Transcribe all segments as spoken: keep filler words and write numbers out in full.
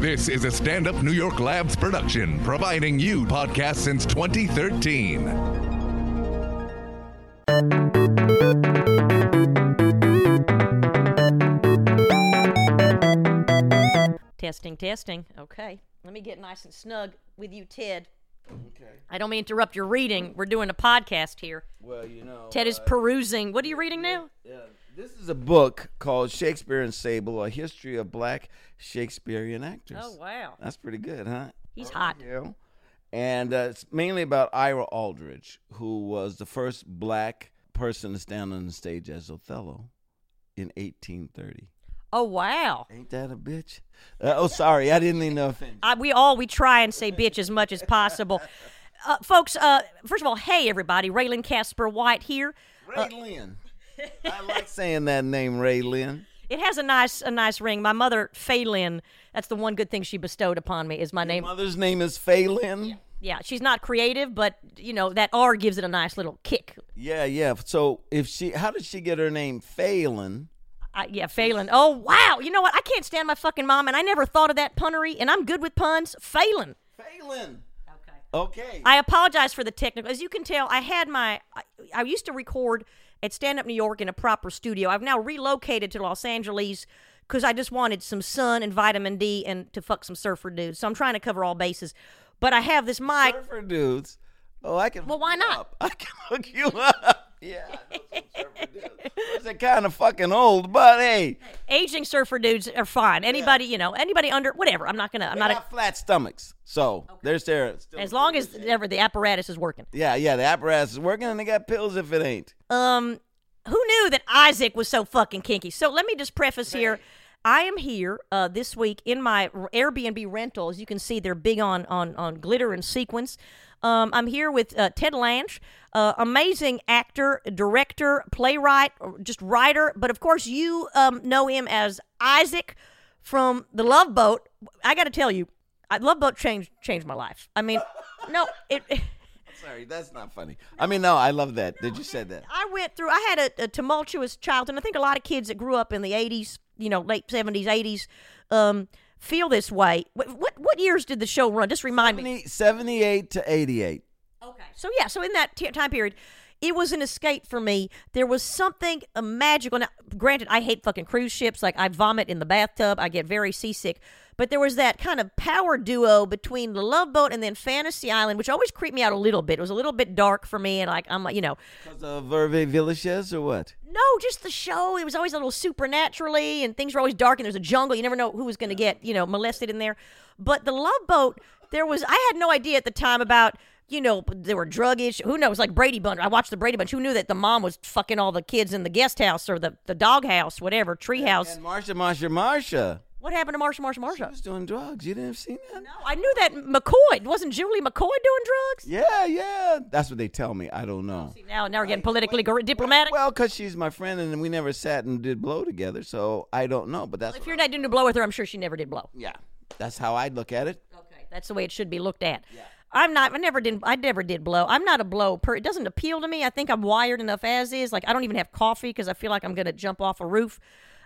This is a Stand Up New York Labs production, providing you podcasts since twenty thirteen. Testing, testing. Okay. Let me get nice and snug with you, Ted. Okay. I don't mean to interrupt your reading. We're doing a podcast here. Well, you know. Ted is uh, perusing. What are you reading now? Yeah. This is a book called Shakespeare and Sable, A History of Black Shakespearean Actors. Oh, wow. That's pretty good, huh? He's oh, hot. Yeah. And uh, it's mainly about Ira Aldridge, who was the first black person to stand on the stage as Othello in eighteen thirty. Oh, wow. Ain't that a bitch? Uh, oh, sorry. I didn't mean to offend you. I, we all, we try and say bitch as much as possible. Uh, folks, uh, first of all, hey, everybody. Raylan Casper White here. Raylan. Uh, I like saying that name, Raylan. It has a nice a nice ring. My mother, Phelan, that's the one good thing she bestowed upon me is my Your name. My mother's name is Phelan? Yeah. yeah, she's not creative, but, you know, that R gives it a nice little kick. Yeah, yeah. So if she, how did she get her name, Phelan? Uh, yeah, Phelan. Oh, wow. You know what? I can't stand my fucking mom, and I never thought of that punnery, and I'm good with puns. Phelan. Phelan. Okay. Okay. I apologize for the technical. As you can tell, I had my, I, I used to record at Stand Up New York in a proper studio. I've now relocated to Los Angeles because I just wanted some sun and vitamin D and to fuck some surfer dudes. So I'm trying to cover all bases. But I have this mic. Surfer dudes? Oh, I can well, why not? Up. I can hook you up. Yeah, I know some surfer dudes. They're kind of fucking old, but hey. Aging surfer dudes are fine. Anybody, yeah. you know, anybody under, whatever. I'm not going to. I'm They're not got a, flat stomachs. So okay. there's their. As long as ever the apparatus is working. Yeah, yeah, the apparatus is working and they got pills if it ain't. Um, who knew that Isaac was so fucking kinky? So let me just preface Man. here. I am here uh, this week in my Airbnb rental. As you can see, they're big on on, on glitter and sequins. Um, I'm here with uh, Ted Lange, uh, amazing actor, director, playwright, just writer. But, of course, you um, know him as Isaac from The Love Boat. I got to tell you, I, Love Boat changed changed my life. I mean, no, it... it Sorry, that's not funny. I mean, no, I love that. No, Did you say that? I went through, I had a, a tumultuous childhood. I think a lot of kids that grew up in the eighties, you know, late seventies, eighties, um, feel this way. What, what what years did the show run? Just remind seventy, me. seventy-eight to eighty-eight. Okay. So, yeah, so in that t- time period, it was an escape for me. There was something uh, magical. Now, granted, I hate fucking cruise ships. Like, I vomit in the bathtub. I get very seasick. But there was that kind of power duo between The Love Boat and then Fantasy Island, which always creeped me out a little bit. It was a little bit dark for me, and like I'm, you know, because of Hervé Villechaize or what? No, just the show. It was always a little supernaturally, and things were always dark. And there's a jungle. You never know who was going to get, you know, molested in there. But The Love Boat, there was. I had no idea at the time about. You know, there were drug issues. Who knows? Like Brady Bunch. I watched the Brady Bunch. Who knew that the mom was fucking all the kids in the guest house or the, the dog house, whatever, tree house. And Marsha, Marsha, Marsha. What happened to Marsha, Marsha, Marsha? She was doing drugs. You didn't see that? No, I knew that McCoy. Wasn't Julie McCoy doing drugs? Yeah, yeah. That's what they tell me. I don't know. See, now, now we're getting politically wait, diplomatic. Well, because she's my friend, and we never sat and did blow together, so I don't know. But that's well, if you're I not doing a blow with her, I'm sure she never did blow. Yeah, that's how I'd look at it. Okay, that's the way it should be looked at. Yeah. I'm not, I never did, I never did blow. I'm not a blow per, it doesn't appeal to me. I think I'm wired enough as is. Like, I don't even have coffee because I feel like I'm going to jump off a roof.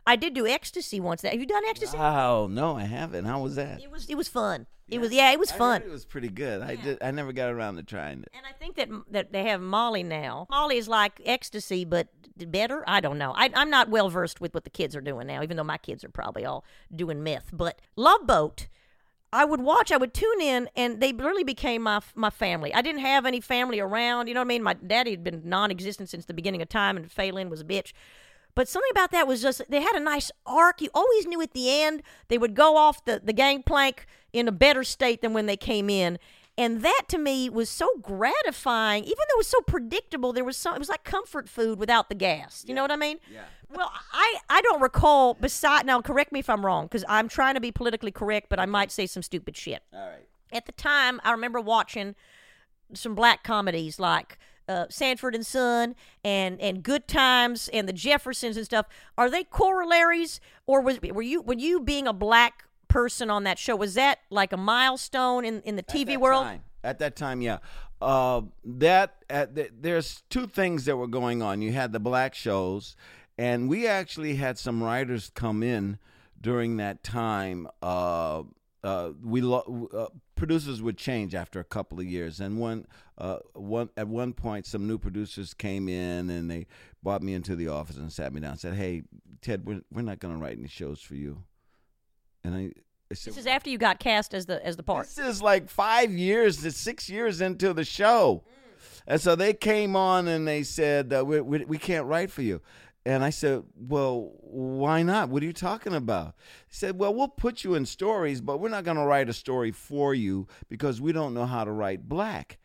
I did do ecstasy once. Have you done ecstasy? Oh, no, I haven't. How was that? It was, it was fun. Yeah. It was, yeah, it was I fun. It was pretty good. Yeah. I did, I never got around to trying it. And I think that that they have Molly now. Molly is like ecstasy, but better? I don't know. I, I'm not well versed with what the kids are doing now, even though my kids are probably all doing meth. But Love Boat. I would watch, I would tune in, and they really became my my family. I didn't have any family around, you know what I mean? My daddy had been non-existent since the beginning of time, and Phelan was a bitch. But something about that was just, they had a nice arc. You always knew at the end they would go off the, the gangplank in a better state than when they came in. And that, to me, was so gratifying. Even though it was so predictable, there was some, it was like comfort food without the gas. You yeah. know what I mean? Yeah. Well, I, I don't recall, beside, now correct me if I'm wrong, because I'm trying to be politically correct, but I might say some stupid shit. All right. At the time, I remember watching some black comedies like uh, Sanford and Son and, and Good Times and The Jeffersons and stuff. Are they corollaries? Or was were you when you being a black person on that show, was that like a milestone in, in the T V at that world? Time. At that time, yeah. Uh, that at the, there's two things that were going on. You had the black shows, and we actually had some writers come in during that time. Uh, uh, we lo- uh, producers would change after a couple of years, and one, uh, one at one point, some new producers came in and they brought me into the office and sat me down and said, "Hey, Ted, we're we're not going to write any shows for you." And I. Said, this is after you got cast as the as the part. This is like five years to six years into the show, mm. and so they came on and they said, uh, we, "We we can't write for you." And I said, well, why not? What are you talking about? He said, well, we'll put you in stories, but we're not going to write a story for you because we don't know how to write black.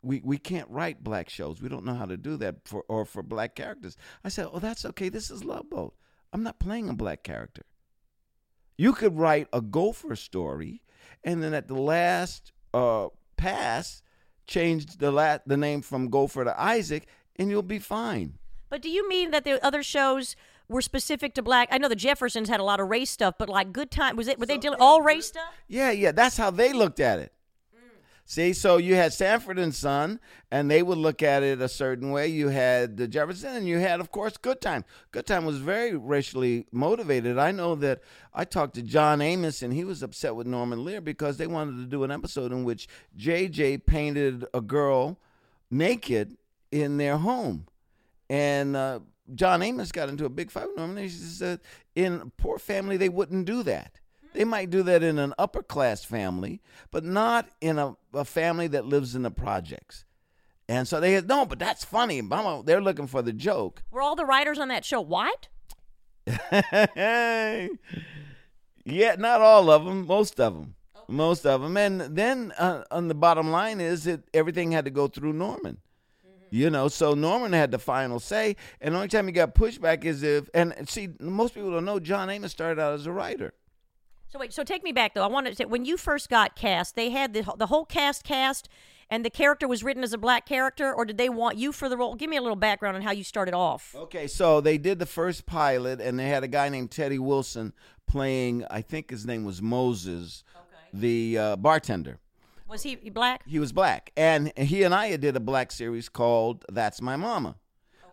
We we can't write black shows. We don't know how to do that for or for black characters. I said, oh, that's okay. This is Love Boat. I'm not playing a black character. You could write a Gopher story, and then at the last uh, pass, change the la- the name from Gopher to Isaac, and you'll be fine. But do you mean that the other shows were specific to black? I know the Jeffersons had a lot of race stuff, but like Good Times, was it? Were so, they dealing yeah, all race stuff? Yeah, yeah, that's how they looked at it. Mm. See, so you had Sanford and Son, and they would look at it a certain way. You had the Jeffersons, and you had, of course, Good Times. Good Times was very racially motivated. I know that I talked to John Amos, and he was upset with Norman Lear because they wanted to do an episode in which J J painted a girl naked in their home. And uh, John Amos got into a big fight with Norman. He said, in a poor family, they wouldn't do that. They might do that in an upper-class family, but not in a, a family that lives in the projects. And so they said, no, but that's funny. Mama, they're looking for the joke. Were all the writers on that show white? Yeah, not all of them, most of them. Okay. Most of them. And then uh, on the bottom line is that everything had to go through Norman. You know, so Norman had the final say, and the only time he got pushback is if, and see, most people don't know, John Amos started out as a writer. So wait, so take me back, though. I wanted to say, when you first got cast, they had the, the whole cast cast, and the character was written as a black character, or did they want you for the role? Give me a little background on how you started off. Okay, so they did the first pilot, and they had a guy named Teddy Wilson playing, I think his name was Moses, okay. the uh, bartender. Was he black? He was black. And he and I did a black series called That's My Mama.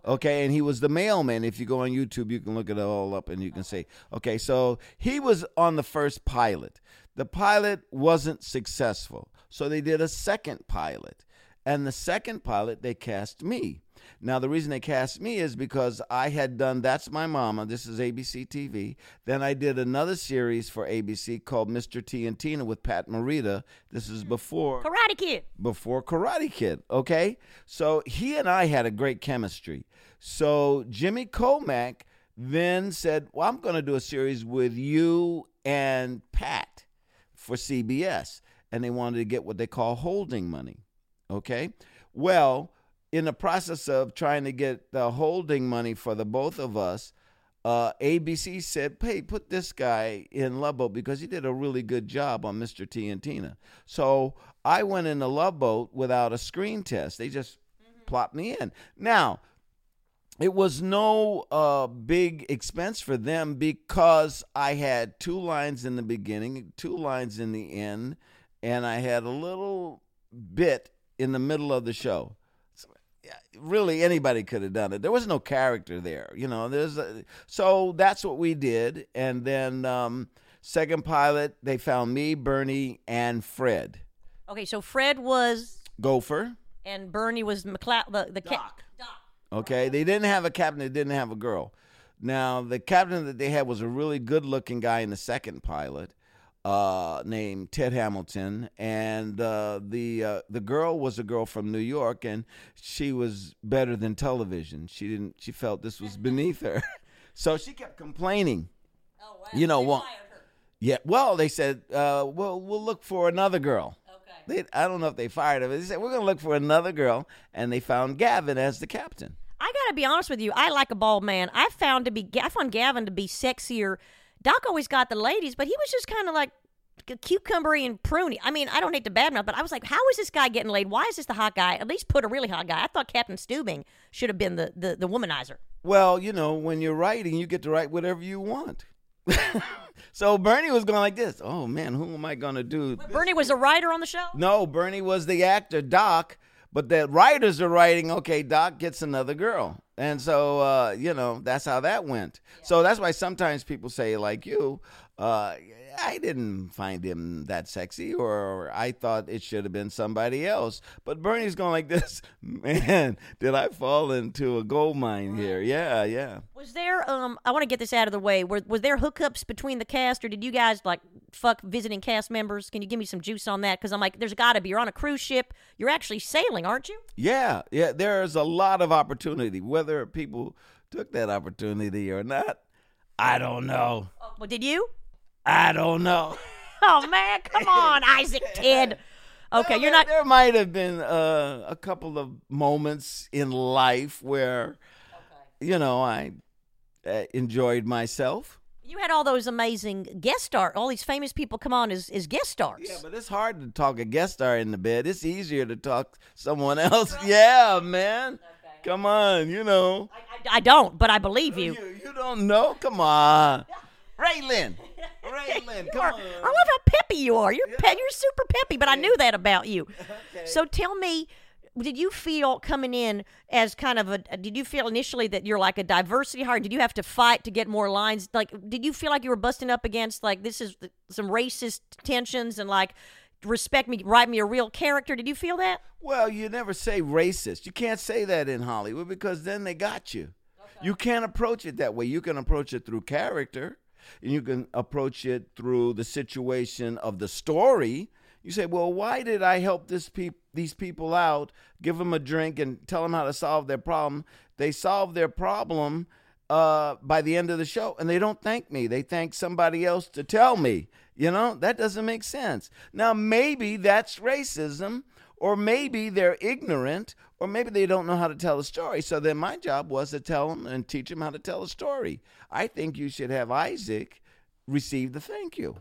Okay. okay, and he was the mailman. If you go on YouTube, you can look it all up and you can see. Okay, so he was on the first pilot. The pilot wasn't successful. So they did a second pilot. And the second pilot, they cast me. Now, the reason they cast me is because I had done That's My Mama. This is A B C T V. Then I did another series for A B C called Mister T and Tina with Pat Morita. This is before... Karate Kid. Before Karate Kid, okay? So he and I had a great chemistry. So Jimmy Komack then said, well, I'm going to do a series with you and Pat for C B S. And they wanted to get what they call holding money. Okay, well, in the process of trying to get the holding money for the both of us, uh, A B C said, hey, put this guy in Love Boat because he did a really good job on Mister T and Tina. So I went in the Love Boat without a screen test. They just mm-hmm. plopped me in. Now, it was no uh, big expense for them because I had two lines in the beginning, two lines in the end, and I had a little bit in the middle of the show. Really, anybody could have done it. There was no character there, you know. There's a, so that's what we did. And then um, second pilot, they found me, Bernie, and Fred. Okay, so Fred was Gopher, and Bernie was McLe- the the Doc. Doc. Okay, they didn't have a captain. They didn't have a girl. Now the captain that they had was a really good-looking guy in the second pilot. Uh, named Ted Hamilton, and uh, the uh, the girl was a girl from New York, and she was better than television. She didn't. She felt this was beneath her, so she kept complaining. Oh wow! You know what? Well, yeah. Well, they said, uh, "Well, we'll look for another girl." Okay. They, I don't know if they fired her. But they said, "We're going to look for another girl," and they found Gavin as the captain. I got to be honest with you. I like a bald man. I found to be. I found Gavin to be sexier. Doc always got the ladies, but he was just kind of like cucumbery and pruny. I mean, I don't hate the bad mouth, but I was like, how is this guy getting laid? Why is this the hot guy? At least put a really hot guy. I thought Captain Steubing should have been the, the, the womanizer. Well, you know, when you're writing, you get to write whatever you want. So Bernie was going like this. Oh, man, who am I going to do? Well, Bernie was a writer on the show? No, Bernie was the actor, Doc. But the writers are writing, okay, Doc gets another girl. And so, uh, you know, that's how that went. Yeah. So that's why sometimes people say, like you, uh, I I didn't find him that sexy, or I thought it should have been somebody else. But Bernie's going like this, man, did I fall into a gold mine here? Yeah, yeah. Was there, um, I want to get this out of the way, were, was there hookups between the cast, or did you guys, like, fuck visiting cast members? Can you give me some juice on that? Because I'm like, there's got to be. You're on a cruise ship. You're actually sailing, aren't you? Yeah, yeah. There's a lot of opportunity, whether people took that opportunity or not. I don't know. Well, did you? I don't know. Oh, man, come on, Isaac Kidd. Okay, no, you're not... There might have been uh, a couple of moments in life where, okay. you know, I uh, enjoyed myself. You had all those amazing guest stars. All these famous people come on as, as guest stars. Yeah, but it's hard to talk a guest star in the bed. It's easier to talk someone else. Yeah, man. Come on, you know. I, I, I don't, but I believe you. You, you don't know? Come on. Raylan. Raylan, come are, on. I love how peppy you are. You're, yeah. pe- you're super peppy, but yeah. I knew that about you. Okay. So tell me, did you feel coming in as kind of a, did you feel initially that you're like a diversity hire? Did you have to fight to get more lines? Like, did you feel like you were busting up against, like, this is the, some racist tensions and, like, respect me, write me a real character? Did you feel that? Well, you never say racist. You can't say that in Hollywood because then they got you. Okay. You can't approach it that way. You can approach it through character, and you can approach it through the situation of the story. You say, well, why did I help this pe- these people out, give them a drink, and tell them how to solve their problem? They solve their problem uh, by the end of the show, and they don't thank me. They thank somebody else to tell me. You know, that doesn't make sense. Now, maybe that's racism, or maybe they're ignorant, or maybe they don't know how to tell a story. So then my job was to tell them and teach them how to tell a story. I think you should have Isaac receive the thank you.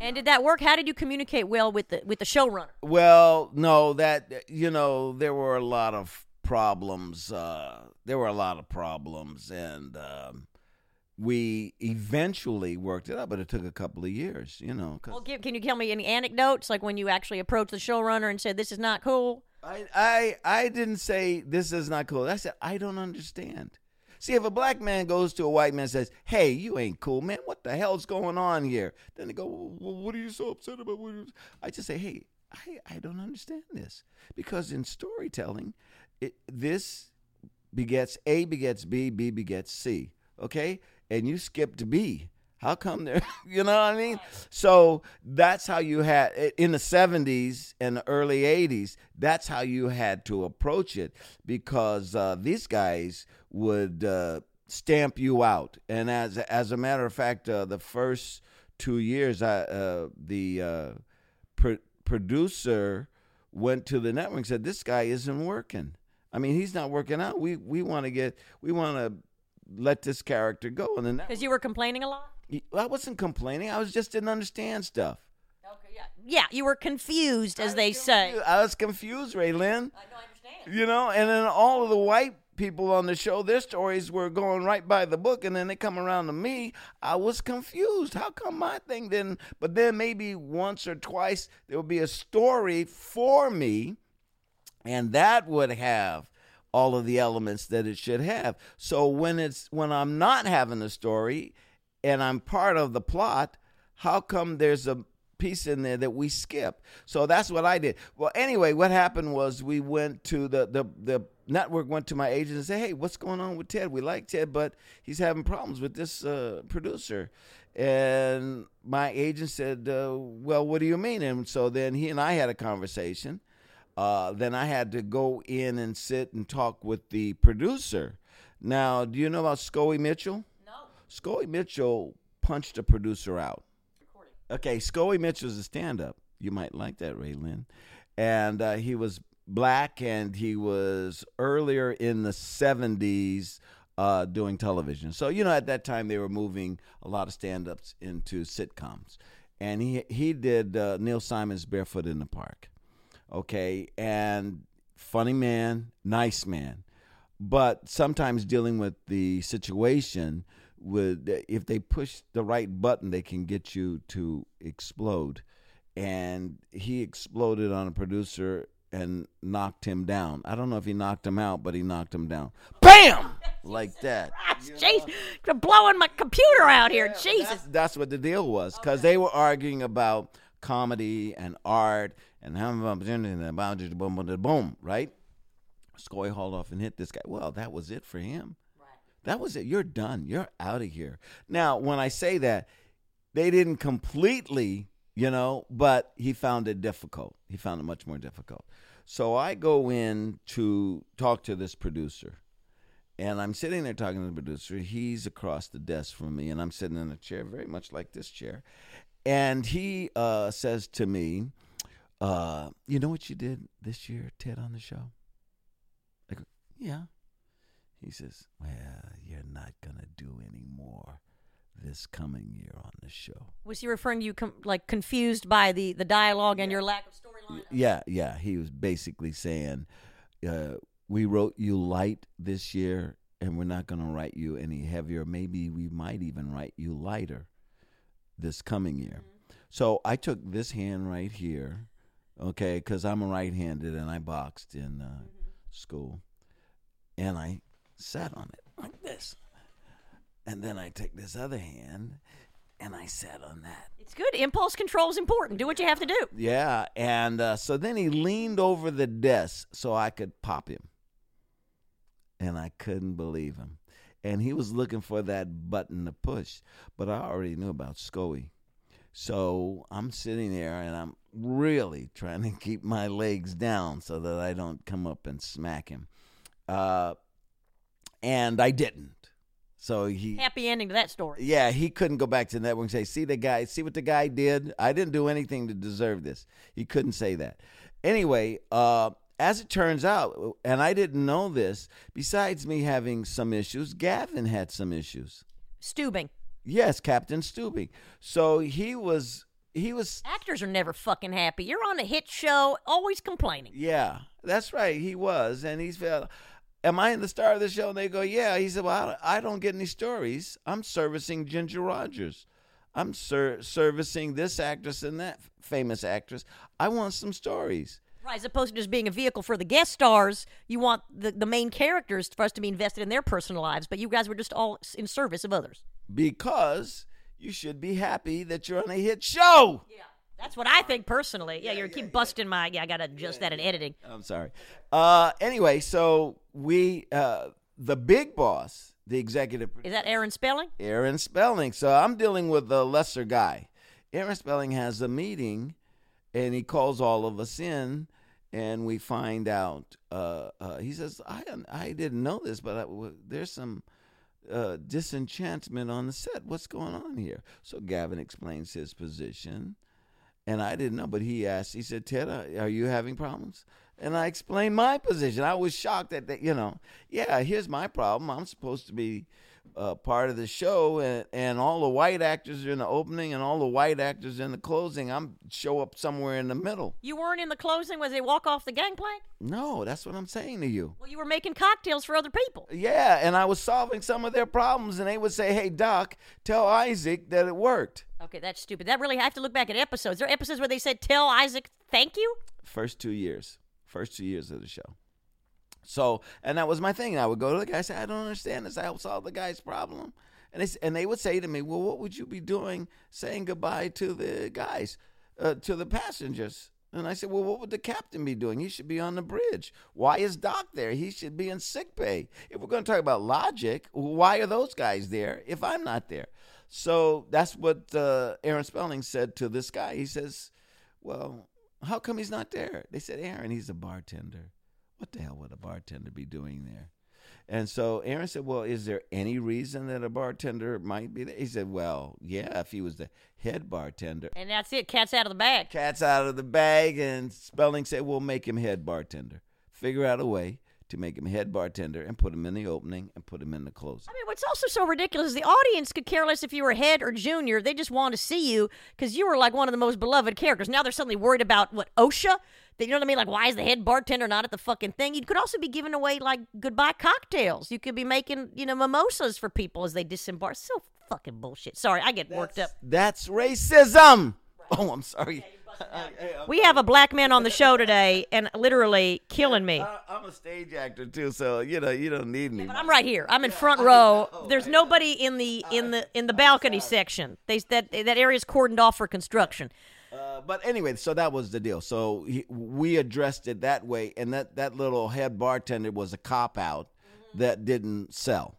And did that work? How did you communicate well with the with the showrunner? Well, no, that, you know, there were a lot of problems. Uh, there were a lot of problems, and... Um, we eventually worked it out, but it took a couple of years, you know. Well, can you tell me any anecdotes, like when you actually approached the showrunner and said, this is not cool? I, I I didn't say, this is not cool. I said, I don't understand. See, if a black man goes to a white man and says, hey, you ain't cool, man. What the hell's going on here? Then they go, well, what are you so upset about? I just say, hey, I, I don't understand this. Because in storytelling, it, this begets A, begets B, B begets C, okay? And you skipped B. How come there? You know what I mean? So that's how you had, in the seventies and the early eighties, that's how you had to approach it, because uh, these guys would uh, stamp you out. And as as a matter of fact, uh, the first two years, I, uh, the uh, pr- producer went to the network and said, this guy isn't working. I mean, he's not working out. We, we want to get, we want to, let this character go. And then because you were complaining a lot? I wasn't complaining. I was just didn't understand stuff. Okay, yeah. Yeah, you were confused, as they confused. say. I was confused, Raylan. I don't understand. You know, and then all of the white people on the show, their stories were going right by the book, and then they come around to me. I was confused. How come my thing didn't? But then maybe once or twice there would be a story for me, and that would have all of the elements that it should have. So when it's when I'm not having a story and I'm part of the plot, how come there's a piece in there that we skip? So that's what I did. Well, anyway, what happened was we went to the the, the network, went to my agent and said, hey, what's going on with Ted? We like Ted, but he's having problems with this uh, producer. And my agent said, uh, well, what do you mean? And so then he and I had a conversation. Uh, then I had to go in and sit and talk with the producer. Now, do you know about Scoey Mitchell? No. Scoey Mitchell punched a producer out. Recording. Okay, Scoey Mitchell's a stand-up. You might like that, Raylan. And uh, he was black, and he was earlier in the seventies uh, doing television. So, you know, at that time they were moving a lot of stand-ups into sitcoms. And he, he did uh, Neil Simon's Barefoot in the Park. Okay, and funny man, nice man. But sometimes dealing with the situation, with if they push the right button, they can get you to explode. And he exploded on a producer and knocked him down. I don't know if he knocked him out, but he knocked him down. Bam! like that. Jeez, you're blowing my computer out here. Yeah, Jesus. That's, that's what the deal was, because okay. they were arguing about comedy and art and how and boom, boom, right? Scoy hauled off and hit this guy. Well, that was it for him. Right. That was it. You're done. You're out of here. Now, when I say that, they didn't completely, you know, but he found it difficult. He found it much more difficult. So I go in to talk to this producer, and I'm sitting there talking to the producer. He's across the desk from me, and I'm sitting in a chair very much like this chair. And he uh, says to me, uh, you know what you did this year, Ted, on the show? I go, yeah. He says, well, you're not going to do any more this coming year on the show. Was he referring to you com- like confused by the, the dialogue and yeah. your lack of storyline? Yeah, yeah. He was basically saying, uh, we wrote you light this year, and we're not going to write you any heavier. Maybe we might even write you lighter this coming year. Mm-hmm. So I took this hand right here, okay, because I'm a right-handed, and I boxed in uh, mm-hmm. school, and I sat on it like this. And then I take this other hand, and I sat on that. It's good. Impulse control is important. Do what you have to do. Yeah, and uh, so then he leaned over the desk so I could pop him. And I couldn't believe him. And he was looking for that button to push, but I already knew about SCOE. So I'm sitting there, and I'm really trying to keep my legs down so that I don't come up and smack him. Uh, and I didn't. So he happy ending to that story. Yeah, he couldn't go back to the network and say, see the guy, see what the guy did? I didn't do anything to deserve this. He couldn't say that. Anyway, uh, as it turns out, and I didn't know this, besides me having some issues, Gavin had some issues. Steubing. Yes, Captain Steubing. So he was he was actors are never fucking happy. You're on a hit show, always complaining. Yeah, that's right. He was, and he's felt am I in the star of the show? And they go, yeah. He said, well, I don't get any stories. I'm servicing Ginger Rogers. I'm ser- servicing this actress and that famous actress. I want some stories. Right, as opposed to just being a vehicle for the guest stars, you want the, the main characters for us to be invested in their personal lives, but you guys were just all in service of others. Because you should be happy that you're on a hit show. Yeah. That's what I think personally. Yeah, yeah you yeah, keep yeah. busting my. Yeah, I got to adjust yeah. that in editing. I'm sorry. Uh, anyway, so we, uh, the big boss, the executive. Is that Aaron Spelling? Aaron Spelling. So I'm dealing with a lesser guy. Aaron Spelling has a meeting, and he calls all of us in, and we find out. Uh, uh, he says, I, I didn't know this, but I, w- there's some. Uh, disenchantment on the set. What's going on here? So Gavin explains his position. And I didn't know, but he asked, he said, Ted, are you having problems? And I explained my position. I was shocked that, that you know, yeah, here's my problem. I'm supposed to be uh, part of the show, and, and all the white actors are in the opening and all the white actors in the closing. I'm show up somewhere in the middle. You weren't in the closing when they walk off the gangplank? No, that's what I'm saying to you. Well, you were making cocktails for other people. Yeah, and I was solving some of their problems, and they would say, hey, Doc, tell Isaac that it worked. Okay, that's stupid. That really, I have to look back at episodes. There are episodes where they said, tell Isaac, thank you? First two years. First two years of the show. So, and that was my thing. I would go to the guy and say, I don't understand this. I helped solve the guy's problem. And they, and they would say to me, well, what would you be doing saying goodbye to the guys, uh, to the passengers? And I said, well, what would the captain be doing? He should be on the bridge. Why is Doc there? He should be in sick bay. If we're going to talk about logic, why are those guys there if I'm not there? So that's what uh, Aaron Spelling said to this guy. He says, well, how come he's not there? They said, Aaron, he's a bartender. What the hell would a bartender be doing there? And so Aaron said, well, is there any reason that a bartender might be there? He said, well, yeah, if he was the head bartender. And that's it. Cat's out of the bag. Cat's out of the bag. And Spelling said, we'll make him head bartender. Figure out a way to make him head bartender and put him in the opening and put him in the closing. I mean, what's also so ridiculous is the audience could care less if you were head or junior. They just want to see you because you were like one of the most beloved characters. Now they're suddenly worried about, what, OSHA? They, you know what I mean? Like, why is the head bartender not at the fucking thing? You could also be giving away, like, goodbye cocktails. You could be making, you know, mimosas for people as they disembark. So fucking bullshit. Sorry, I get that's, worked up. That's racism. Right. Oh, I'm sorry. Yeah, We have a black man on the show today and literally killing me. I, I'm a stage actor too, so you know you don't need me. Yeah, but I'm right here. I'm in yeah, front row. Know, There's right nobody now. in the in the in the balcony section. They that that area is cordoned off for construction. Uh, but anyway, so that was the deal. So he, we addressed it that way, and that, that little head bartender was a cop out mm-hmm. that didn't sell.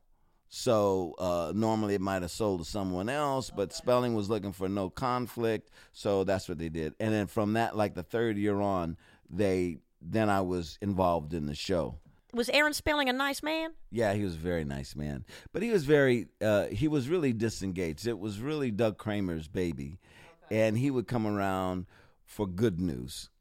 So uh, normally it might have sold to someone else, but okay. Spelling was looking for no conflict, so that's what they did. And then from that, like the third year on, they then I was involved in the show. Was Aaron Spelling a nice man? Yeah, he was a very nice man, but he was very uh, he was really disengaged. It was really Doug Kramer's baby, okay. and he would come around for good news,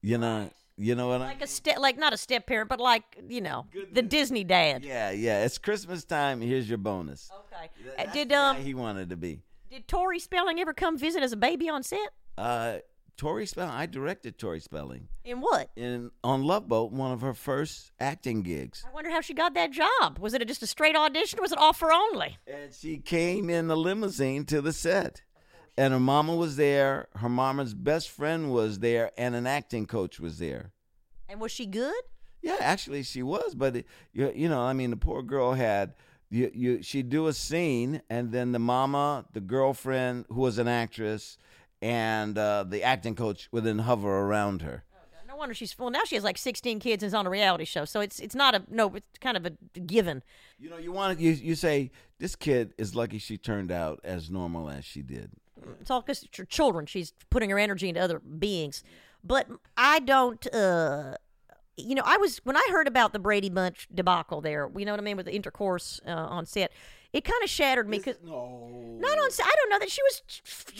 you know. You know what like I mean? Like a step, like not a step parent, but like you know Goodness. the Disney dad. Yeah, yeah. It's Christmas time. Here's your bonus. Okay. That's did um he wanted to be? Did Tori Spelling ever come visit as a baby on set? Uh, Tori Spelling. I directed Tori Spelling. In what? In on Love Boat, one of her first acting gigs. I wonder how she got that job. Was it just a straight audition? Or was it offer only? And she came in the limousine to the set. And her mama was there, her mama's best friend was there, and an acting coach was there. And was she good? Yeah, actually she was, but, it, you, you know, I mean, the poor girl had, you, you, she'd do a scene, and then the mama, the girlfriend, who was an actress, and uh, the acting coach would then hover around her. Oh, no wonder she's, well, now she has like sixteen kids and is on a reality show, so it's it's not a, no, it's kind of a given. You know, you want to, you, you say, this kid is lucky she turned out as normal as she did. It's all because it's her children. She's putting her energy into other beings. But I don't, uh, you know, I was, when I heard about the Brady Bunch debacle there, you know what I mean, with the intercourse uh, on set, it kind of shattered me. Cause no. Not on set. I don't know that she was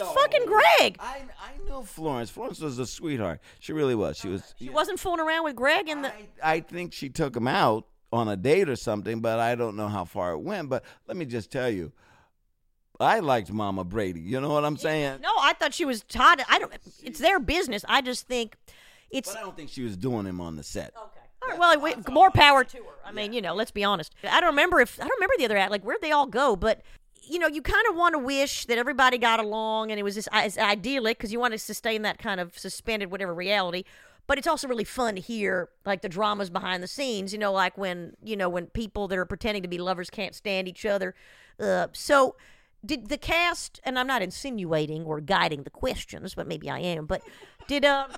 no. fucking Greg. I I know Florence. Florence was a sweetheart. She really was. She, was, she yeah. wasn't fooling around with Greg. In the. I, I think she took him out on a date or something, but I don't know how far it went. But let me just tell you. I liked Mama Brady. You know what I'm saying? No, I thought she was hot. I don't. It's their business. I just think it's. But I don't think she was doing him on the set. Okay. All right. Well, it, more power to her. I yeah. mean, you know, let's be honest. I don't remember if I don't remember the other act. Like, where'd they all go? But you know, you kind of want to wish that everybody got along and it was just as idyllic because you want to sustain that kind of suspended whatever reality. But it's also really fun to hear, like, the dramas behind the scenes, you know, like when you know when people that are pretending to be lovers can't stand each other. Uh, so. Did the cast, and I'm not insinuating or guiding the questions, but maybe I am, but did um,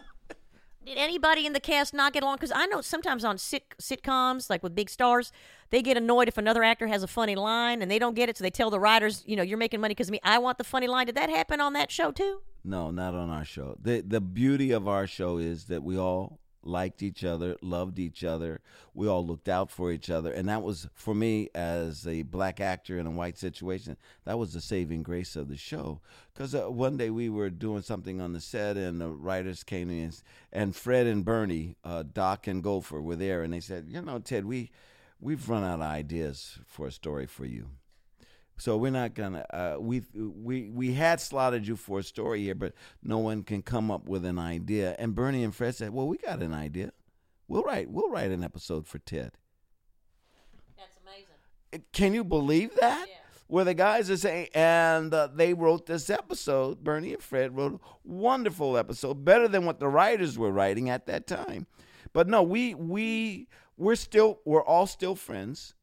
did anybody in the cast not get along? Because I know sometimes on sit- sitcoms, like with big stars, they get annoyed if another actor has a funny line and they don't get it, so they tell the writers, you know, you're making money because of me. I want the funny line. Did that happen on that show too? No, not on our show. The The beauty of our show is that we all liked each other, loved each other. We all looked out for each other. And that was, for me, as a black actor in a white situation, that was the saving grace of the show. Because uh, one day we were doing something on the set and the writers came in and, and Fred and Bernie, uh, Doc and Gopher were there. And they said, you know, Ted, we, we've run out of ideas for a story for you. So we're not going to, uh, we we we had slotted you for a story here, but no one can come up with an idea. And Bernie and Fred said, well, we got an idea. We'll write We'll write an episode for Ted. That's amazing. Can you believe that? Yeah. Where the guys are saying, and uh, they wrote this episode, Bernie and Fred wrote a wonderful episode, better than what the writers were writing at that time. But no, we, we, we're still, we're all still friends.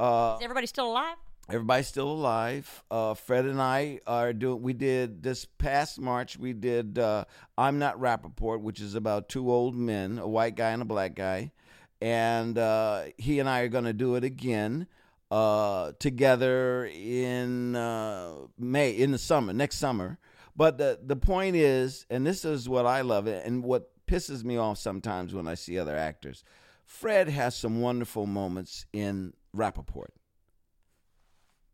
Uh, Is everybody still alive? Everybody's still alive. Uh, Fred and I are doing, we did this past March, we did uh, I'm Not Rappaport, which is about two old men, a white guy and a black guy. And uh, he and I are going to do it again uh, together in uh, May, in the summer, next summer. But the, the point is, and this is what I love and what pisses me off sometimes when I see other actors, Fred has some wonderful moments in Rappaport.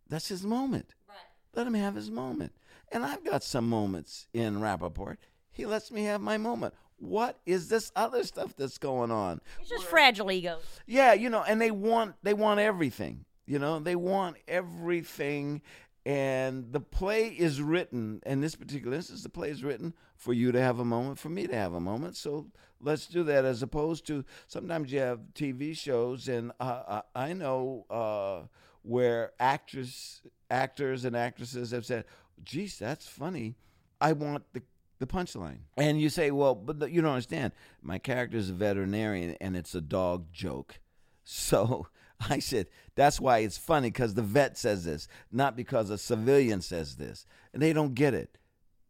That's his moment. Right. Let him have his moment. And I've got some moments in Rappaport. He lets me have my moment. What is this other stuff that's going on? It's just We're, fragile egos. Yeah, you know, and they want they want everything. You know, they want everything. And the play is written, in this particular instance, the play is written for you to have a moment, for me to have a moment. So let's do that as opposed to sometimes you have T V shows. And uh, I know... Uh, where actors actors and actresses have said, geez, that's funny. I want the, the punchline. And you say, well, but you don't understand. My character's a veterinarian, and it's a dog joke. So I said, that's why it's funny, because the vet says this, not because a civilian says this. And they don't get it,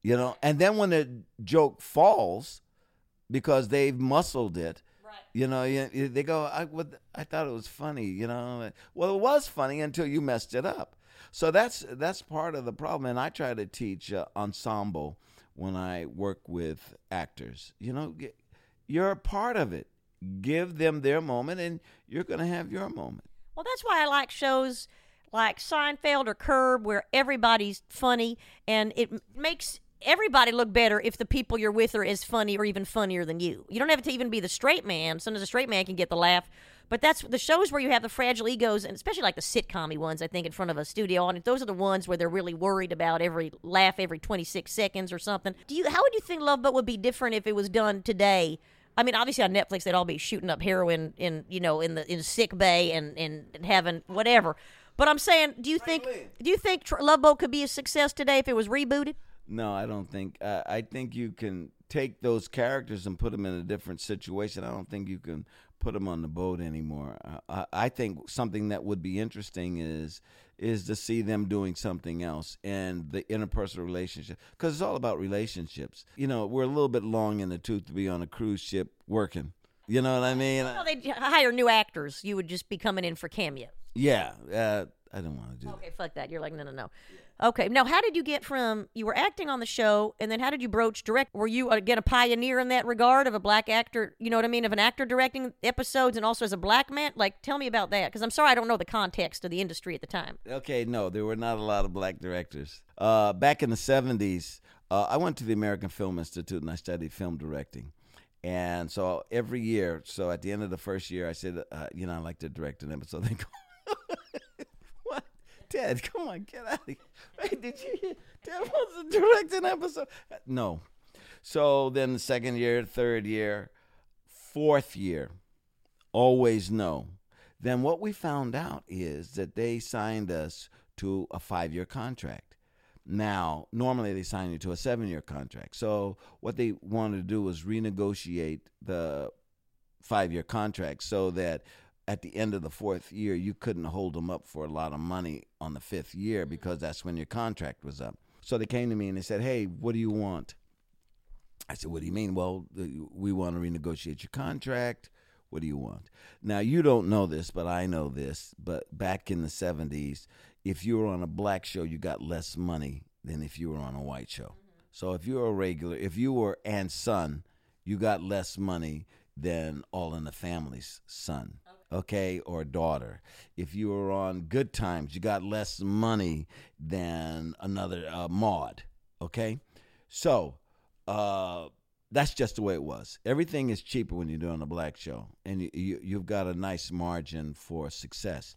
you know. And then when the joke falls, because they've muscled it, right. you know, they go, I, I thought it was funny, you know. Well, it was funny until you messed it up. So that's that's part of the problem. And I try to teach uh, ensemble when I work with actors. You know, you're a part of it. Give them their moment, and you're going to have your moment. Well, that's why I like shows like Seinfeld or Curb, where everybody's funny, and it makes everybody look better if the people you're with are as funny or even funnier than you. You don't have to even be the straight man. Sometimes the straight man can get the laugh. But that's the shows where you have the fragile egos, and especially like the sitcom-y ones, I think, in front of a studio. And those are the ones where they're really worried about every laugh every twenty-six seconds or something. Do you? How would you think Love Boat would be different if it was done today? I mean, obviously on Netflix they'd all be shooting up heroin in, you know, in the in sick bay and, and having whatever. But I'm saying, do you think do you think Love Boat could be a success today if it was rebooted? No, I don't think. Uh, I think you can take those characters and put them in a different situation. I don't think you can put them on the boat anymore. Uh, I think something that would be interesting is is to see them doing something else and the interpersonal relationship, because it's all about relationships. You know, we're a little bit long in the tooth to be on a cruise ship working. You know what I mean? Well, they hire new actors. You would just be coming in for cameos. Yeah, uh, I don't want to do okay, that. Okay, fuck that. You're like, no, no, no. Okay, now how did you get from, you were acting on the show, and then how did you broach direct? Were you, again, a pioneer in that regard of a black actor, you know what I mean, of an actor directing episodes and also as a black man? Like, tell me about that, because I'm sorry I don't know the context of the industry at the time. Okay, no, there were not a lot of black directors. Uh, back in the seventies, uh, I went to the American Film Institute, and I studied film directing. And so every year, so at the end of the first year, I said, uh, you know, I'd like to direct an episode. They go, Ted, come on, get out of here. Right, did you hear? Ted wants to direct an episode. No. So then the second year, third year, fourth year, always no. Then what we found out is that they signed us to a five-year contract. Now, normally they sign you to a seven-year contract. So what they wanted to do was renegotiate the five-year contract so that at the end of the fourth year, you couldn't hold them up for a lot of money on the fifth year, because that's when your contract was up. So they came to me and they said, hey, what do you want? I said, what do you mean? Well, we want to renegotiate your contract. What do you want? Now, you don't know this, but I know this. But back in the seventies, if you were on a black show, you got less money than if you were on a white show. So if you were a regular, if you were and son, you got less money than All in the Family's son. Okay, or daughter. If you were on Good Times, you got less money than another uh, Maude, okay? So uh, that's just the way it was. Everything is cheaper when you're doing a black show, and you, you, you've got a nice margin for success.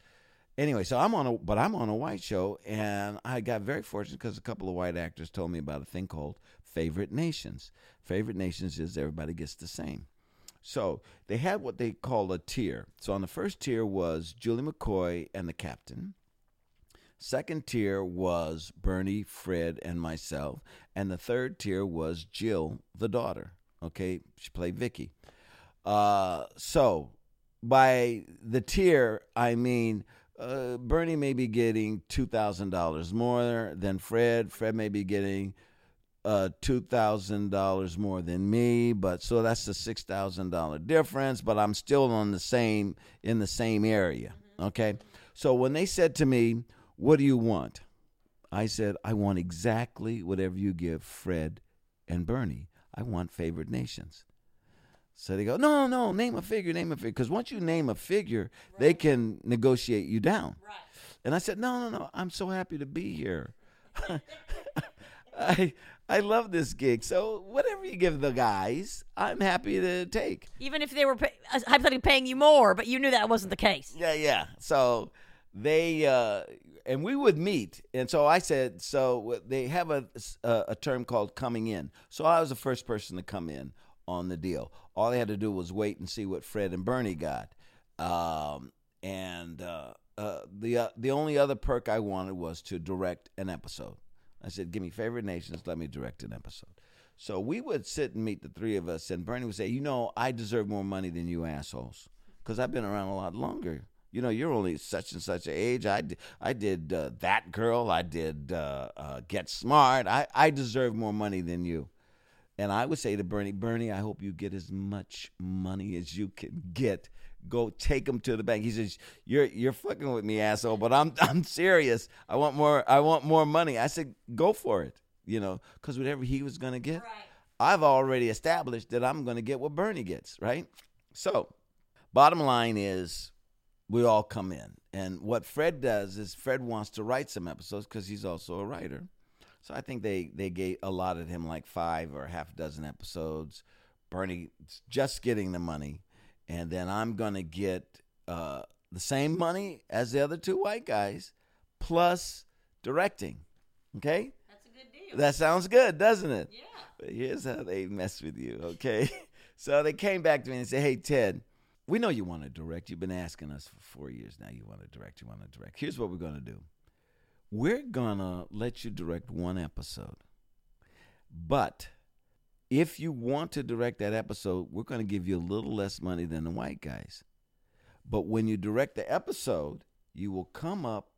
Anyway, so I'm on a, but I'm on a white show, and I got very fortunate because a couple of white actors told me about a thing called Favorite Nations. Favorite Nations is everybody gets the same. So they had what they call a tier. So on the first tier was Julie McCoy and the captain. Second tier was Bernie, Fred, and myself. And the third tier was Jill, the daughter. Okay, she played Vicky. Uh, so by the tier, I mean uh, Bernie may be getting two thousand dollars more than Fred. Fred may be getting Uh, two thousand dollars more than me, but so that's the six thousand dollars difference, but I'm still on the same, in the same area, okay? So when they said to me, what do you want? I said, I want exactly whatever you give Fred and Bernie. I want Favored Nations. So they go, no, no, name a figure, name a figure, because once you name a figure, right, they can negotiate you down. Right. And I said, no, no, no, I'm so happy to be here. I I love this gig. So whatever you give the guys, I'm happy to take. Even if they were pay- hypothetically paying you more, but you knew that wasn't the case. Yeah, yeah. So they uh, and we would meet, and so I said, so they have a, a a term called coming in. So I was the first person to come in on the deal. All they had to do was wait and see what Fred and Bernie got, um, and uh, uh, the uh, the only other perk I wanted was to direct an episode. I said, give me Favorite Nations, let me direct an episode. So we would sit and meet, the three of us, and Bernie would say, you know, I deserve more money than you assholes because I've been around a lot longer. You know, you're only such and such an age. I, I did uh, That Girl. I did uh, uh, Get Smart. I, I deserve more money than you. And I would say to Bernie, Bernie, I hope you get as much money as you can get. Go take him to the bank. He says, you're you're fucking with me, asshole, but I'm I'm serious. I want more I want more money. I said, go for it, you know, because whatever he was going to get, right. I've already established that I'm going to get what Bernie gets, right? So bottom line is we all come in. And what Fred does is Fred wants to write some episodes because he's also a writer. So I think they, they gave, allotted him like five or half a dozen episodes. Bernie's just getting the money. And then I'm going to get uh, the same money as the other two white guys plus directing. Okay? That's a good deal. That sounds good, doesn't it? Yeah. But here's how they mess with you, okay? So they came back to me and said, hey, Ted, we know you want to direct. You've been asking us for four years now. You want to direct. You want to direct. Here's what we're going to do. We're going to let you direct one episode. But if you want to direct that episode, we're going to give you a little less money than the white guys. But when you direct the episode, you will come up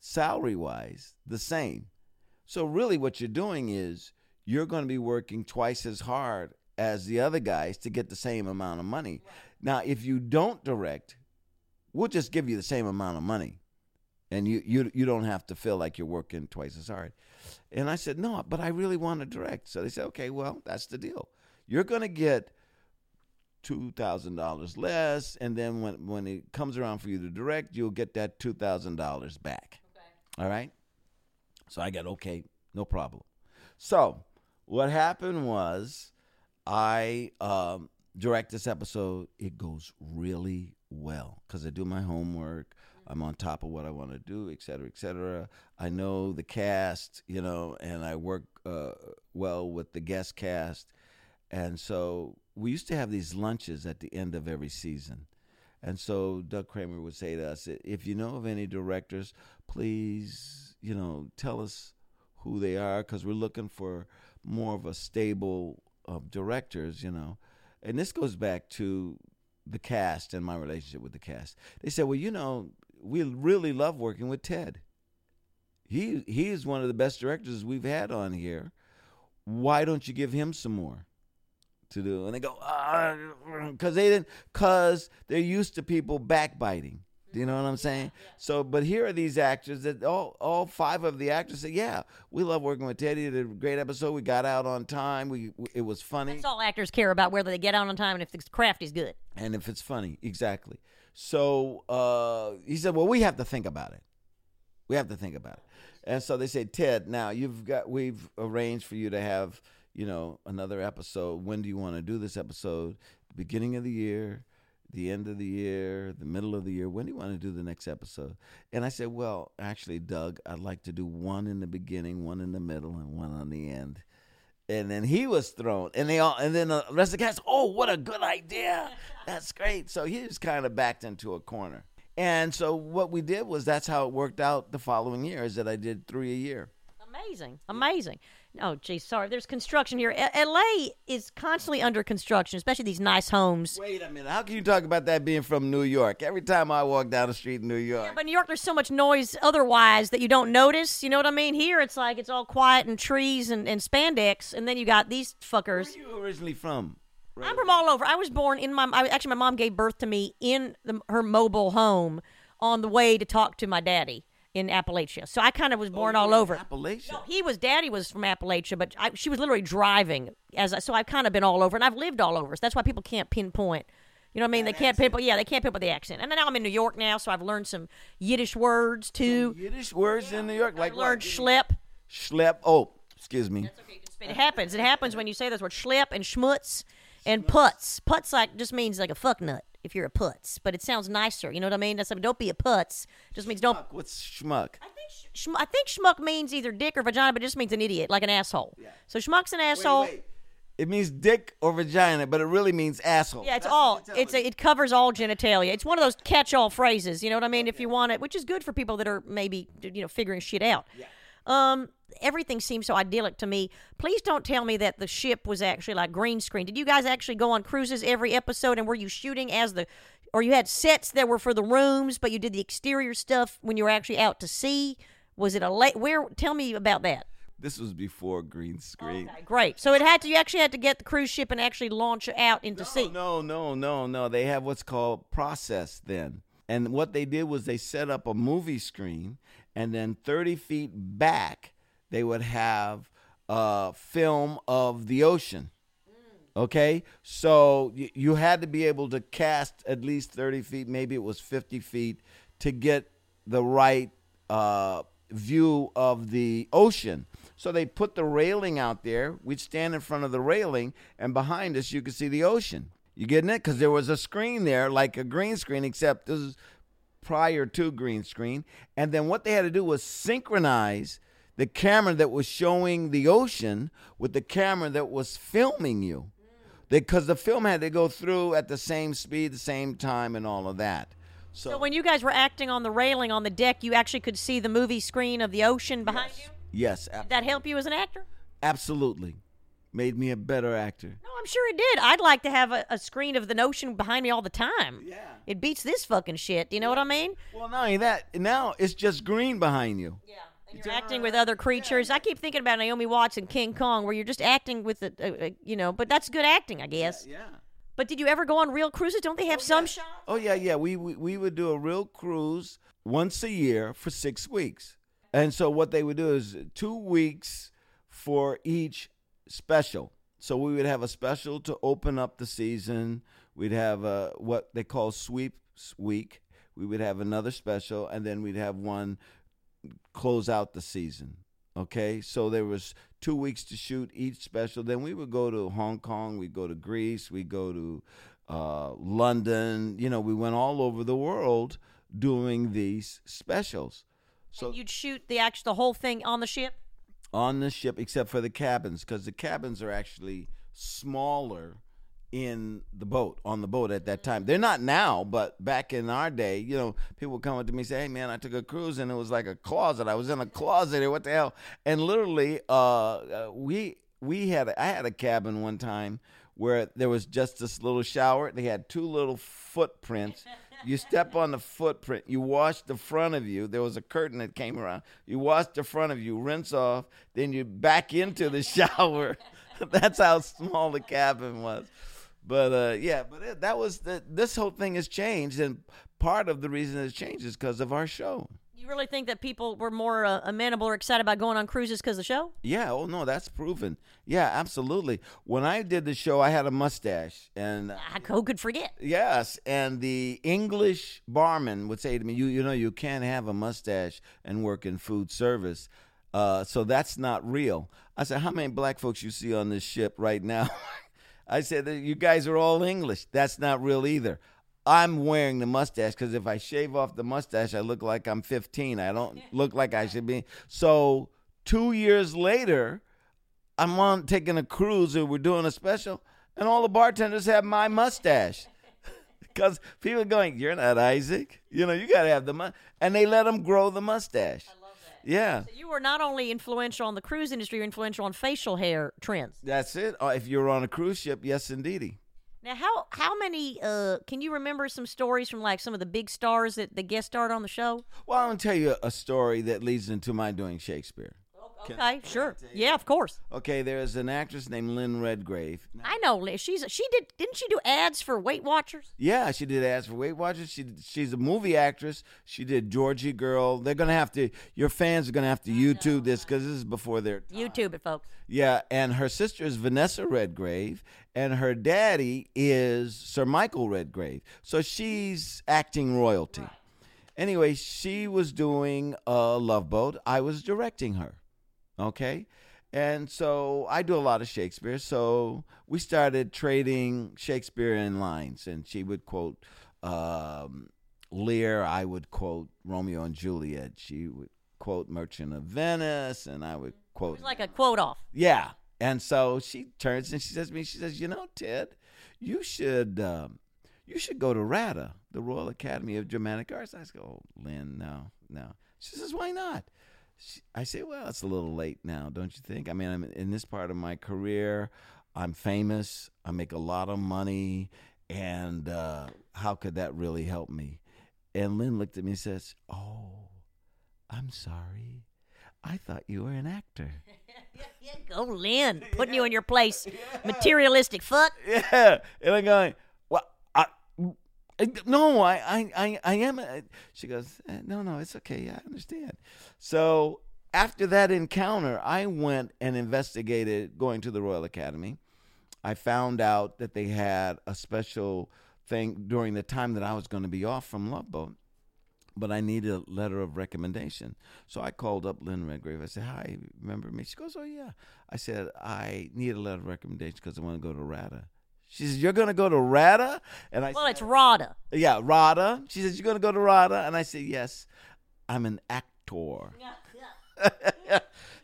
salary-wise the same. So really what you're doing is you're going to be working twice as hard as the other guys to get the same amount of money. Now, if you don't direct, we'll just give you the same amount of money. And you, you you don't have to feel like you're working twice as hard. And I said, no, but I really want to direct. So they said, okay, well, that's the deal. You're going to get two thousand dollars less, and then when, when it comes around for you to direct, you'll get that two thousand dollars back. Okay. All right? So I got, okay, no problem. So what happened was I um, direct this episode. It goes really well because I do my homework. I'm on top of what I want to do, et cetera, et cetera. I know the cast, you know, and I work uh, well with the guest cast. And so we used to have these lunches at the end of every season. And so Doug Kramer would say to us, if you know of any directors, please, you know, tell us who they are because we're looking for more of a stable of directors, you know. And this goes back to the cast and my relationship with the cast. They said, well, you know, we really love working with Ted. He he is one of the best directors we've had on here. Why don't you give him some more to do? And they go, because they didn't, because they're used to people backbiting. Do you know what I'm saying? So, but here are these actors that all all five of the actors said, yeah, we love working with Ted. He did a great episode. We got out on time. We, we it was funny. That's all actors care about, whether they get out on time and if the craft is good. And if it's funny, exactly. So uh, he said, well, we have to think about it. We have to think about it. And so they said, Ted, now you've got, we've arranged for you to have, you know, another episode. When do you want to do this episode? The beginning of the year, the end of the year, the middle of the year. When do you want to do the next episode? And I said, well, actually, Doug, I'd like to do one in the beginning, one in the middle, and one on the end. And then he was thrown, and they all, and then the rest of the guys, oh, what a good idea. That's great. So he was kind of backed into a corner. And so what we did was that's how it worked out the following year, is that I did three a year. Amazing. Amazing. Oh, geez, sorry. There's construction here. L A is constantly under construction, especially these nice homes. Wait a minute. How can you talk about that being from New York? Every time I walk down the street in New York. Yeah, but New York, there's so much noise otherwise that you don't notice. You know what I mean? Here, it's like it's all quiet and trees and, and spandex, and then you got these fuckers. Where are you originally from? Right? I'm from all over. I was born in my... I, actually, my mom gave birth to me in the, her mobile home on the way to talk to my daddy in Appalachia. So I kind of was born oh, all over. Appalachia? No, he was, Daddy was from Appalachia, but I, she was literally driving. As I, so I've kind of been all over, and I've lived all over. So that's why people can't pinpoint. You know what I mean? That they can't pinpoint, yeah, they can't pinpoint the accent. And now I'm in New York now, so I've learned some Yiddish words, too. Some Yiddish words yeah. in New York? Like I learned schlep. Schlep. Oh, excuse me. That's okay. You can spit. It happens. It happens when you say those words. Schlep and schmutz and putz. Putz like just means like a fuck nut. If you're a putz, but it sounds nicer. You know what I mean? That's like, don't be a putz. It just means don't. Schmuck. What's schmuck? I think sh- I think schmuck means either dick or vagina, but it just means an idiot, like an asshole. Yeah. So schmuck's an asshole. Wait, wait. It means dick or vagina, but it really means asshole. Yeah, it's That's all. It's a, it covers all genitalia. It's one of those catch-all phrases. You know what I mean? Okay. If you want it, which is good for people that are maybe you know figuring shit out. Yeah. Um. everything seems so idyllic to me. Please don't tell me that the ship was actually like green screen. Did you guys actually go on cruises every episode, and were you shooting as the, or you had sets that were for the rooms, but you did the exterior stuff when you were actually out to sea? Was it a late, where, tell me about that. This was before green screen. Okay, great. So it had to, you actually had to get the cruise ship and actually launch out into no, sea. No, no, no, no. They have what's called process then. And what they did was they set up a movie screen, and then thirty feet back, they would have a film of the ocean. Okay? So y- you had to be able to cast at least thirty feet, maybe it was fifty feet, to get the right uh, view of the ocean. So they put the railing out there. We'd stand in front of the railing, and behind us you could see the ocean. You getting it? Because there was a screen there, like a green screen, except this is prior to green screen. And then what they had to do was synchronize the camera that was showing the ocean with the camera that was filming you. Because the film had to go through at the same speed, the same time, and all of that. So, so when you guys were acting on the railing on the deck, you actually could see the movie screen of the ocean behind yes. you? Yes. Absolutely. Did that help you as an actor? Absolutely. Made me a better actor. No, I'm sure it did. I'd like to have a, a screen of the ocean behind me all the time. Yeah. It beats this fucking shit. Do you know yeah. what I mean? Well, not only that, now it's just green behind you. Yeah. And you're, you're acting with other creatures. Yeah. I keep thinking about Naomi Watts and King Kong, where you're just acting with, the, uh, uh, you know, but that's good acting, I guess. Yeah. yeah. But did you ever go on real cruises? Don't they have oh, some yeah. shots? Oh, yeah, yeah. We, we we would do a real cruise once a year for six weeks. And so what they would do is two weeks for each special. So we would have a special to open up the season. We'd have a, what they call sweeps week. We would have another special, and then we'd have one close out the season. Okay? So there was two weeks to shoot each special. Then we would go to Hong Kong. We'd go to Greece. We'd go to uh, London. You know, we went all over the world doing these specials. So and you'd shoot the actual, the whole thing on the ship? On the ship, except for the cabins, because the cabins are actually smaller in the boat, on the boat at that time. They're not now, but back in our day, you know, people would come up to me and say, hey, man, I took a cruise, and it was like a closet. I was in a closet here. What the hell? And literally, uh, we we had a, I had a cabin one time where there was just this little shower. They had two little footprints. You step on the footprint. You wash the front of you. There was a curtain that came around. You wash the front of you, rinse off, then you back into the shower. That's how small the cabin was. But, uh, yeah, but it, that was the, this whole thing has changed, and part of the reason it's changed is because of our show. You really think that people were more uh, amenable or excited about going on cruises because of the show? Yeah, oh, no, that's proven. Yeah, absolutely. When I did the show, I had a mustache. and I could forget. Yes, and the English barman would say to me, you you know, you can't have a mustache and work in food service, uh, so that's not real. I said, how many black folks you see on this ship right now? I said, you guys are all English. That's not real either. I'm wearing the mustache because if I shave off the mustache, I look like I'm fifteen. I don't look like I should be. So two years later, I'm on taking a cruise and we're doing a special, and all the bartenders have my mustache because people are going, you're not Isaac. You know, you got to have the mustache. And they let them grow the mustache. I love that. Yeah. So you were not only influential on the cruise industry, you were influential on facial hair trends. That's it. If you're on a cruise ship, yes, indeedy. Now, how how many, uh, can you remember some stories from, like, some of the big stars that the guest starred on the show? Well, I'm going to tell you a story that leads into my doing Shakespeare. Okay, can, sure. Can yeah, of course. Okay, there's an actress named Lynn Redgrave. Now, I know. She's she did, didn't she do ads for Weight Watchers? Yeah, she did ads for Weight Watchers. She She's a movie actress. She did Georgie Girl. They're going to have to, your fans are going to have to I YouTube know. this because this is before their time. YouTube it, folks. Yeah, and her sister is Vanessa Redgrave, and her daddy is Sir Michael Redgrave. So she's acting royalty. Right. Anyway, she was doing a Love Boat. I was directing her. Okay, and so I do a lot of Shakespeare, so we started trading Shakespearean lines, and she would quote um, Lear, I would quote Romeo and Juliet, she would quote Merchant of Venice, and I would quote... It was like a quote-off. Yeah, and so she turns and she says to me, she says, you know, Ted, you should um, you should go to RADA, the Royal Academy of Dramatic Arts. I said, oh, Lynn, no, no. She says, why not? she, I say, well, it's a little late now, don't you think? I mean, I'm in this part of my career. I'm famous. I make a lot of money. And uh, how could that really help me? And Lynn looked at me and says, oh, I'm sorry. I thought you were an actor. yeah, yeah, go, Lynn. Putting yeah. you in your place. Yeah. Materialistic fuck. Yeah. And I'm going, well, I, I, no, I, I, I, I am. A, she goes, no, no, it's okay. I understand. So after that encounter, I went and investigated going to the Royal Academy. I found out that they had a special thing during the time that I was going to be off from Love Boat. But I needed a letter of recommendation. So I called up Lynn Redgrave. I said, hi, remember me? She goes, oh, yeah. I said, I need a letter of recommendation because I want to go to RADA. She says, you're going to go to RADA? And I well, said, it's RADA. Yeah, RADA. She says, you're going to go to RADA? And I said, yes, I'm an actor.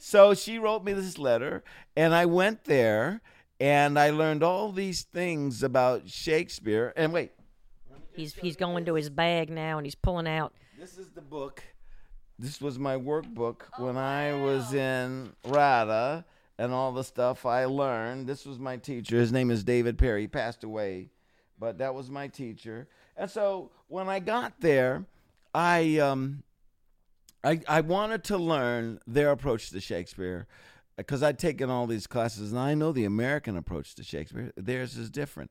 So she wrote me this letter, and I went there, and I learned all these things about Shakespeare. And wait. He's he's going to his bag now, and he's pulling out. This is the book. This was my workbook oh, when wow. I was in RADA and all the stuff I learned. This was my teacher. His name is David Perry. He passed away, but that was my teacher. And so when I got there, I um, I, I wanted to learn their approach to Shakespeare, because I'd taken all these classes, and I know the American approach to Shakespeare. Theirs is different.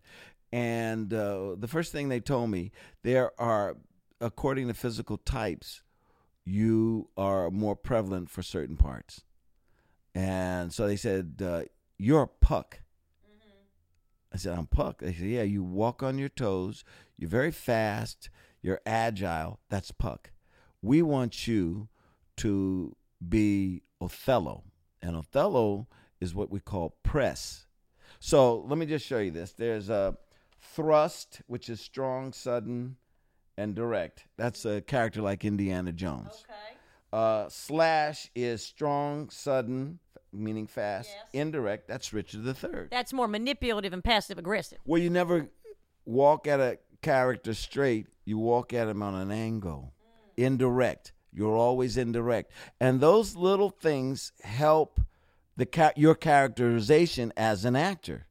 And uh, the first thing they told me, there are, according to physical types, you are more prevalent for certain parts. And so they said, uh, you're a puck. Mm-hmm. I said, I'm puck. They said, yeah, you walk on your toes. You're very fast. You're agile. That's puck. We want you to be Othello. And Othello is what we call press. So let me just show you this. There's a thrust, which is strong, sudden, and direct. That's a character like Indiana Jones. Okay. Uh, slash is strong, sudden, meaning fast. Yes. Indirect, that's Richard the Third. That's more manipulative and passive-aggressive. Well, you never walk at a character straight. You walk at him on an angle. Mm. Indirect. You're always indirect. And those little things help the ca- your characterization as an actor.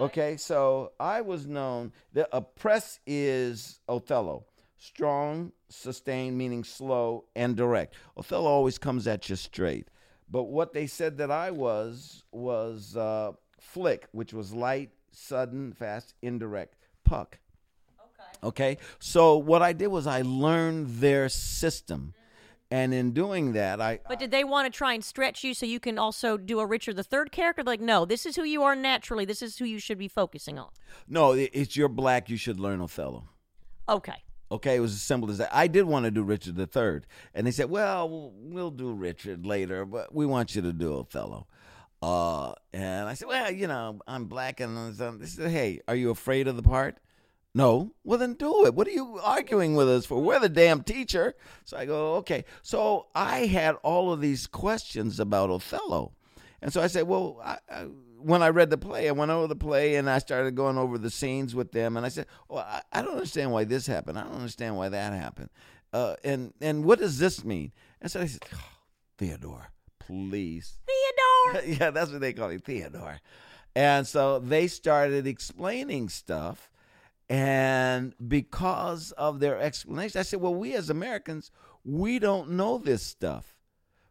Okay, so I was known that a press is Othello. Strong, sustained, meaning slow, and direct. Othello always comes at you straight. But what they said that I was was uh, flick, which was light, sudden, fast, indirect. Puck. Okay. Okay, so what I did was I learned their system. And in doing that, I... But did they want to try and stretch you so you can also do a Richard the Third character? Like, no, this is who you are naturally. This is who you should be focusing on. No, it's you're black. You should learn Othello. Okay. Okay, it was as simple as that. I did want to do Richard the Third. And they said, well, we'll do Richard later, but we want you to do Othello. Uh, and I said, well, you know, I'm black. And they said, hey, are you afraid of the part? No, well then do it. What are you arguing with us for? We're the damn teacher. So I go, okay. So I had all of these questions about Othello. And so I said, well, I, I, when I read the play, I went over the play and I started going over the scenes with them. And I said, well, I, I don't understand why this happened. I don't understand why that happened. Uh, and, and what does this mean? And so I said, oh, Theodore, please. Theodore. Yeah, that's what they call me, Theodore. And so they started explaining stuff. And because of their explanation, I said, well, we as Americans, we don't know this stuff.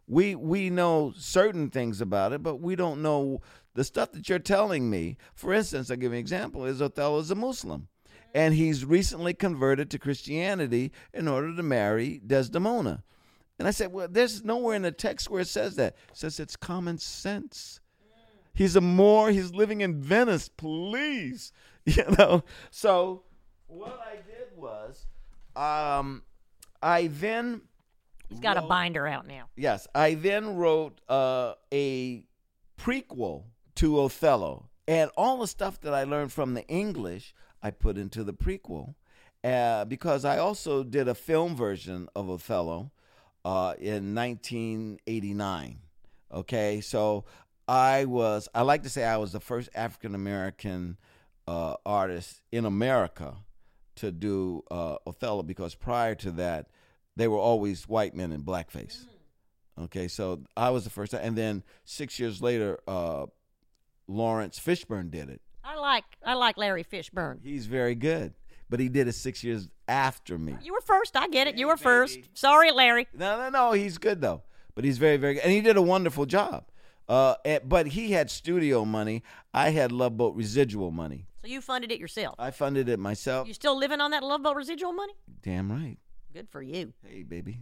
We we know certain things about it, but we don't know the stuff that you're telling me. For instance, I'll give you an example, is Othello is a Muslim. And he's recently converted to Christianity in order to marry Desdemona. And I said, well, there's nowhere in the text where it says that. It says it's common sense. He's a Moor. He's living in Venice. Please. You know, so what I did was, um, I then he's got wrote, a binder out now. Yes, I then wrote uh, a prequel to Othello, and all the stuff that I learned from the English I put into the prequel, uh, because I also did a film version of Othello uh, in nineteen eighty-nine. Okay, so I was I like to say I was the first African American Uh, artists in America to do uh, Othello, because prior to that, they were always white men in blackface. Okay, so I was the first. And then six years later, uh, Lawrence Fishburne did it. I like I like Larry Fishburne. He's very good. But he did it six years after me. You were first. I get it. You were first. Sorry, Larry. No, no, no. He's good, though. But he's very, very good. And he did a wonderful job. Uh, and, but he had studio money. I had Love Boat residual money. So you funded it yourself? I funded it myself. You still living on that Love Boat residual money? Damn right. Good for you. Hey, baby.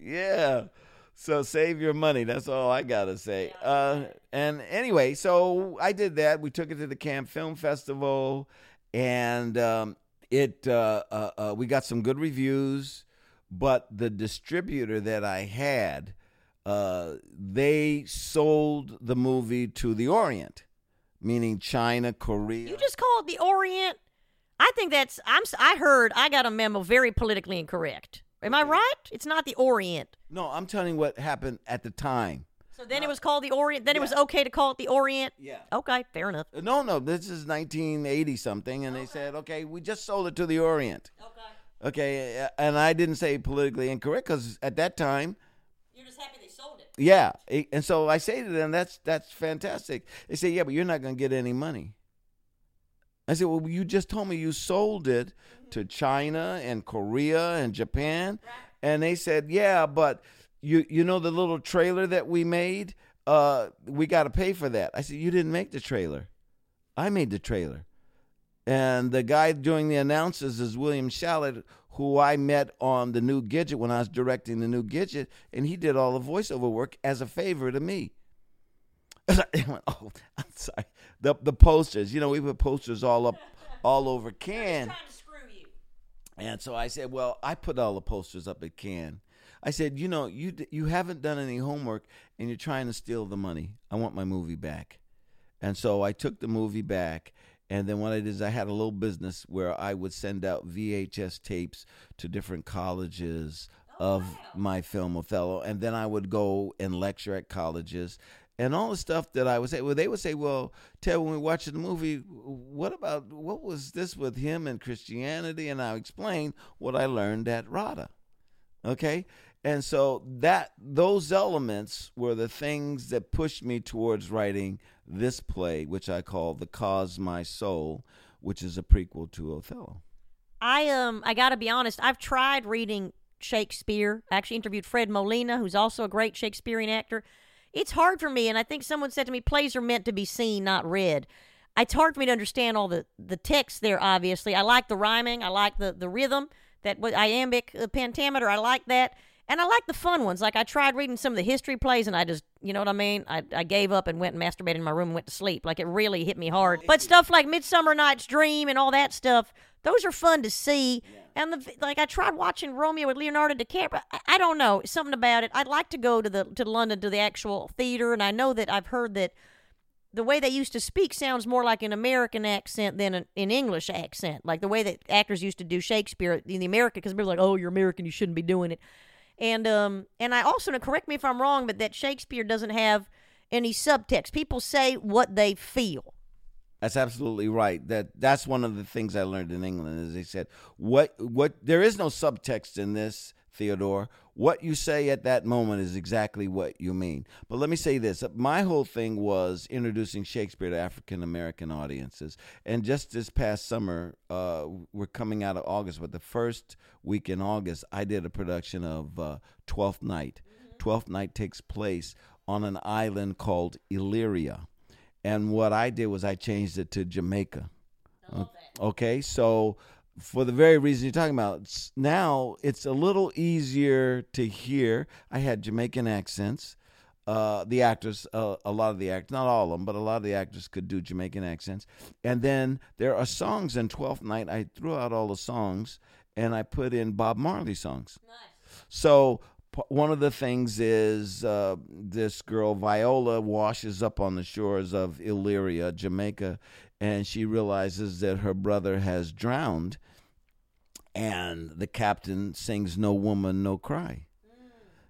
Yeah. So save your money. That's all I got to say. Uh, and anyway, so I did that. We took it to the Cannes Film Festival, and um, it uh, uh, uh, we got some good reviews. But the distributor that I had, uh, they sold the movie to the Orient, meaning China, Korea. You just called the Orient? I think that's, I'm, I heard, I got a memo very politically incorrect. Am I right? It's not the Orient. No, I'm telling you what happened at the time. So then uh, it was called the Orient? Then yeah. It was okay to call it the Orient? Yeah. Okay, fair enough. No, no, this is nineteen eighty something, and okay. They said, okay, we just sold it to the Orient. Okay. Okay, and I didn't say politically incorrect, because at that time... You're just happy they sold it. Yeah, and so I say to them, that's, that's fantastic. They say, yeah, but you're not going to get any money. I said, well, you just told me you sold it to China and Korea and Japan. Right. And they said, yeah, but you you know the little trailer that we made? Uh, we got to pay for that. I said, you didn't make the trailer. I made the trailer. And the guy doing the announcers is William Shallett, who I met on The New Gidget when I was directing The New Gidget. And he did all the voiceover work as a favor to me. Oh, I'm sorry. The the posters, you know, we put posters all up, all over Cannes. Trying to screw you. And so I said, well, I put all the posters up at Cannes. I said, you know, you you haven't done any homework, and you're trying to steal the money. I want my movie back. And so I took the movie back, and then what I did is I had a little business where I would send out V H S tapes to different colleges oh, of wow. my film Othello, and then I would go and lecture at colleges. And all the stuff that I would say, well, they would say, well, Ted, when we watched the movie, what about, what was this with him and Christianity? And I'll explain what I learned at RADA, okay? And so that those elements were the things that pushed me towards writing this play, which I call The Cause My Soul, which is a prequel to Othello. I um, I got to be honest, I've tried reading Shakespeare. I actually interviewed Fred Molina, who's also a great Shakespearean actor. It's hard for me, and I think someone said to me, plays are meant to be seen, not read. It's hard for me to understand all the, the text there, obviously. I like the rhyming. I like the, the rhythm, that iambic uh, pentameter. I like that. And I like the fun ones. Like, I tried reading some of the history plays, and I just, you know what I mean? I, I gave up and went and masturbated in my room and went to sleep. Like, it really hit me hard. But stuff like Midsummer Night's Dream and all that stuff, those are fun to see. And, the, like, I tried watching Romeo with Leonardo DiCaprio. I, I don't know. Something about it. I'd like to go to the to London, to the actual theater, and I know that I've heard that the way they used to speak sounds more like an American accent than an, an English accent. Like, the way that actors used to do Shakespeare in the America, because people are like, oh, you're American, you shouldn't be doing it. And um, and I also, and correct me if I'm wrong, but that Shakespeare doesn't have any subtext. People say what they feel. That's absolutely right. That that's one of the things I learned in England, is they said, what what there is no subtext in this, Theodore. What you say at that moment is exactly what you mean. But let me say this. My whole thing was introducing Shakespeare to African-American audiences. And just this past summer, uh, we're coming out of August, but the first week in August, I did a production of uh, Twelfth Night. Mm-hmm. Twelfth Night takes place on an island called Illyria. And what I did was I changed it to Jamaica. I love that. Okay, so... for the very reason you're talking about. Now, it's a little easier to hear. I had Jamaican accents. Uh, the actors, uh, a lot of the actors, not all of them, but a lot of the actors could do Jamaican accents. And then there are songs in Twelfth Night. I threw out all the songs, and I put in Bob Marley songs. Nice. So p- one of the things is uh, this girl, Viola, washes up on the shores of Illyria, Jamaica, and she realizes that her brother has drowned. And the captain sings No Woman, No Cry.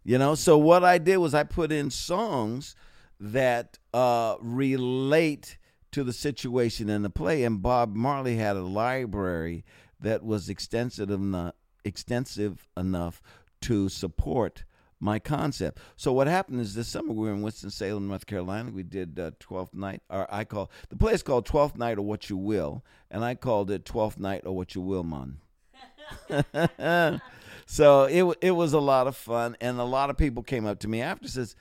You know, so what I did was I put in songs that uh, relate to the situation in the play. And Bob Marley had a library that was extensive enough, extensive enough to support my concept. So what happened is this summer we were in Winston-Salem, North Carolina. We did uh, Twelfth Night, or I call the place called Twelfth Night or What You Will, and I called it Twelfth Night or What You Will, Mon. So it it was a lot of fun, and a lot of people came up to me after and says,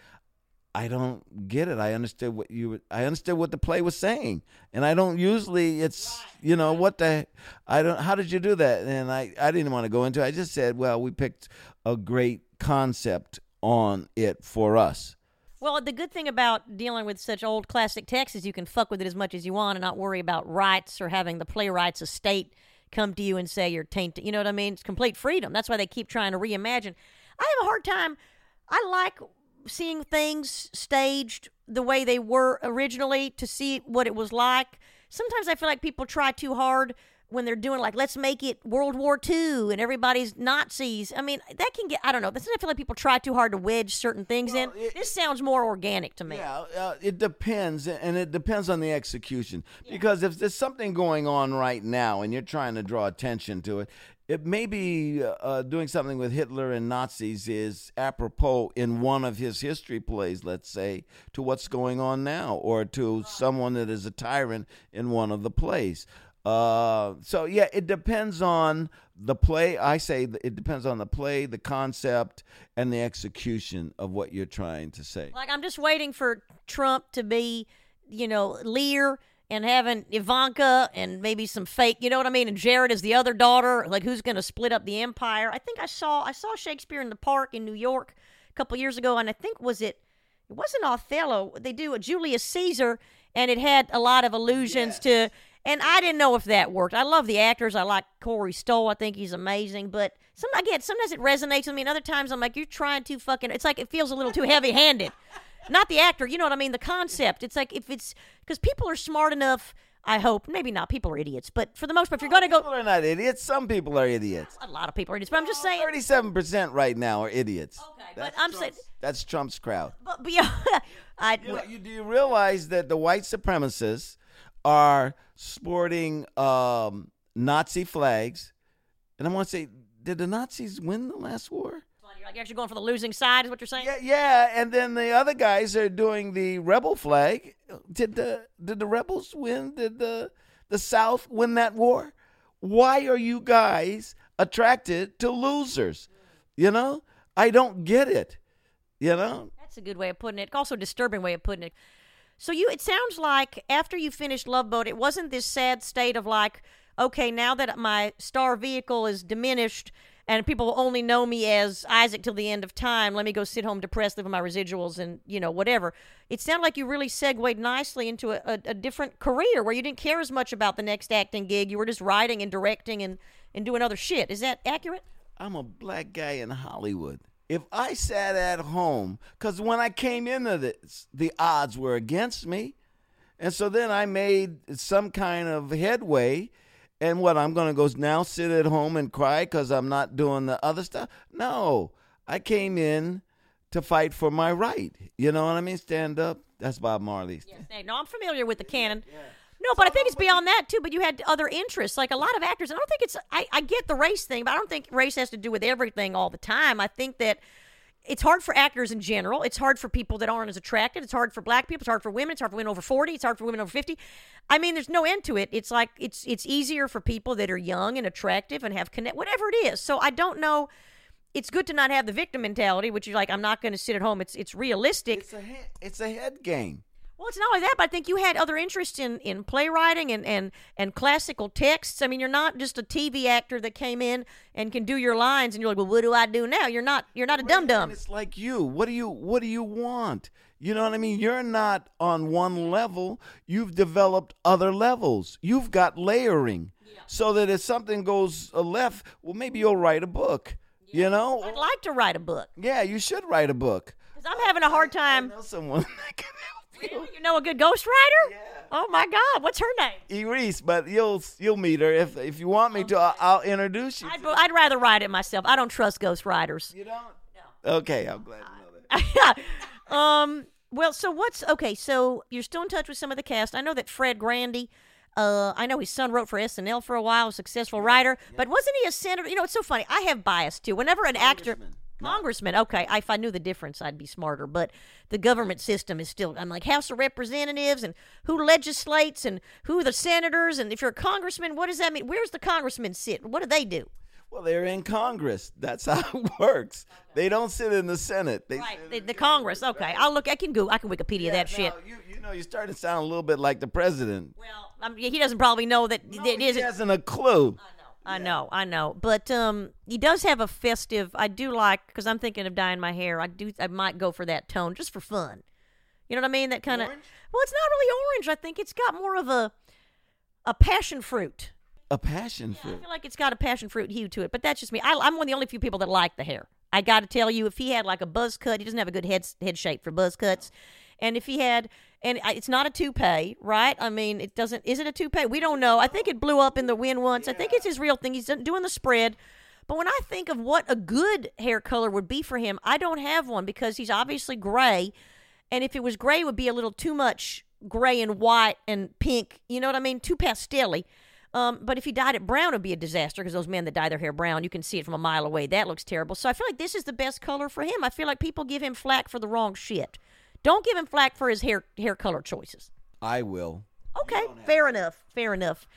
"I don't get it. I understood what you I understood what the play was saying, and I don't usually. It's you know what the I don't. How did you do that?" And I I didn't want to go into it. I just said, "Well, we picked a great concept on it for us." Well, the good thing about dealing with such old classic texts is you can fuck with it as much as you want and not worry about rights or having the playwright's estate come to you and say you're tainted. You know what I mean? It's complete freedom. That's why they keep trying to reimagine. I have a hard time. I like seeing things staged the way they were originally to see what it was like. Sometimes I feel like people try too hard when they're doing like, let's make it World War Two and everybody's Nazis. I mean, that can get, I don't know. That's I feel like people try too hard to wedge certain things well, in. It, this sounds more organic to me. Yeah, uh, it depends, and it depends on the execution. Yeah. Because if there's something going on right now and you're trying to draw attention to it, it maybe uh, doing something with Hitler and Nazis is apropos in one of his history plays, let's say, to what's going on now or to someone that is a tyrant in one of the plays. Uh, so, yeah, it depends on the play. I say it depends on the play, the concept, and the execution of what you're trying to say. Like, I'm just waiting for Trump to be, you know, Lear and having Ivanka and maybe some fake, you know what I mean? And Jared is the other daughter. Like, who's going to split up the empire? I think I saw I saw Shakespeare in the Park in New York a couple years ago, and I think was it, it wasn't Othello. They do a Julius Caesar, and it had a lot of allusions yes. to... And I didn't know if that worked. I love the actors. I like Corey Stoll. I think he's amazing. But some, again, sometimes it resonates with me. And other times I'm like, you're trying too fucking... It's like it feels a little too heavy-handed. Not the actor. You know what I mean? The concept. It's like if it's... Because people are smart enough, I hope. Maybe not. People are idiots. But for the most part, if you're going to go... People are not idiots. Some people are idiots. A lot of people are idiots. But I'm just saying... thirty-seven percent right now are idiots. Okay. That's but I'm Trump's, saying... That's Trump's crowd. But, but yeah... I, you know, you, do you realize that the white supremacists are... sporting um, Nazi flags. And I want to say, did the Nazis win the last war? You're actually going for the losing side is what you're saying? Yeah, yeah. And then the other guys are doing the rebel flag. Did the did the rebels win? Did the the South win that war? Why are you guys attracted to losers? You know? I don't get it. You know? That's a good way of putting it. Also a disturbing way of putting it. So you, it sounds like after you finished Love Boat, it wasn't this sad state of like, okay, now that my star vehicle is diminished and people will only know me as Isaac till the end of time, let me go sit home depressed, live on my residuals and, you know, whatever. It sounded like you really segued nicely into a, a, a different career where you didn't care as much about the next acting gig. You were just writing and directing and, and doing other shit. Is that accurate? I'm a black guy in Hollywood. If I sat at home, because when I came into this, the odds were against me. And so then I made some kind of headway. And what, I'm going to go now sit at home and cry because I'm not doing the other stuff? No, I came in to fight for my right. You know what I mean? Stand up. That's Bob Marley. Yes, no, I'm familiar with the canon. Yeah. No, but I think it's beyond that, too. But you had other interests. Like a lot of actors, I don't think it's, I, I get the race thing, but I don't think race has to do with everything all the time. I think that it's hard for actors in general. It's hard for people that aren't as attractive. It's hard for black people. It's hard for women. It's hard for women over forty. It's hard for women over fifty. I mean, there's no end to it. It's like, it's it's easier for people that are young and attractive and have connect, whatever it is. So I don't know. It's good to not have the victim mentality, which is like, I'm not going to sit at home. It's it's realistic. It's a head, it's a head game. Well, it's not only that, but I think you had other interests in, in playwriting and, and, and classical texts. I mean, you're not just a T V actor that came in and can do your lines, and you're like, well, what do I do now? You're not you're not a dum dum. It's like you. What do you what do you want? You know what I mean? You're not on one level. You've developed other levels. You've got layering, yeah. So that if something goes left, well, maybe you'll write a book. Yeah. You know, I'd like to write a book. Yeah, you should write a book. Because I'm having a hard time. I know someone that can help. Really? You know a good ghostwriter? Yeah. Oh, my God. What's her name? Iris, but you'll you'll meet her. If if you want me okay. to, I'll, I'll introduce you. I'd, I'd rather write it myself. I don't trust ghostwriters. You don't? No. Okay, I'm glad I, you know that. um, well, so what's, okay, so you're still in touch with some of the cast. I know that Fred Grandy, uh, I know his son wrote for S N L for a while, a successful writer, yeah. But wasn't he a senator? You know, it's so funny. I have bias, too. Whenever an actor... Congressman. Okay, I, if I knew the difference, I'd be smarter. But the government system is still, I'm like, House of Representatives and who legislates and who are the senators. And if you're a congressman, what does that mean? Where's the congressman sit? What do they do? Well, they're in Congress. That's how it works. They don't sit in the Senate. They right, the, the Congress. Congress. Okay, I'll look. I can go. I can Wikipedia yeah, that no, shit. You, you know, you're starting to sound a little bit like the president. Well, I mean, he doesn't probably know that. No, that he isn't. Hasn't a clue. I know. Yeah. I know, I know, but um, he does have a festive. I do like because I'm thinking of dyeing my hair. I do. I might go for that tone just for fun. You know what I mean? That kind of. Well, it's not really orange. I think it's got more of a a passion fruit. A passion yeah, fruit. I feel like it's got a passion fruit hue to it, but that's just me. I, I'm one of the only few people that like the hair. I got to tell you, if he had like a buzz cut, he doesn't have a good head head shape for buzz cuts, and if he had, and it's not a toupee, right? I mean, it doesn't. Is it a toupee? We don't know. I think it blew up in the wind once. Yeah. I think it's his real thing. He's doing the spread, but when I think of what a good hair color would be for him, I don't have one because he's obviously gray, and if it was gray, it would be a little too much gray and white and pink. You know what I mean? Too pastel-y. Um, but if he dyed it brown, it would be a disaster because those men that dye their hair brown, you can see it from a mile away. That looks terrible. So I feel like this is the best color for him. I feel like people give him flack for the wrong shit. Don't give him flack for his hair hair color choices. I will. Okay, fair enough, fair enough.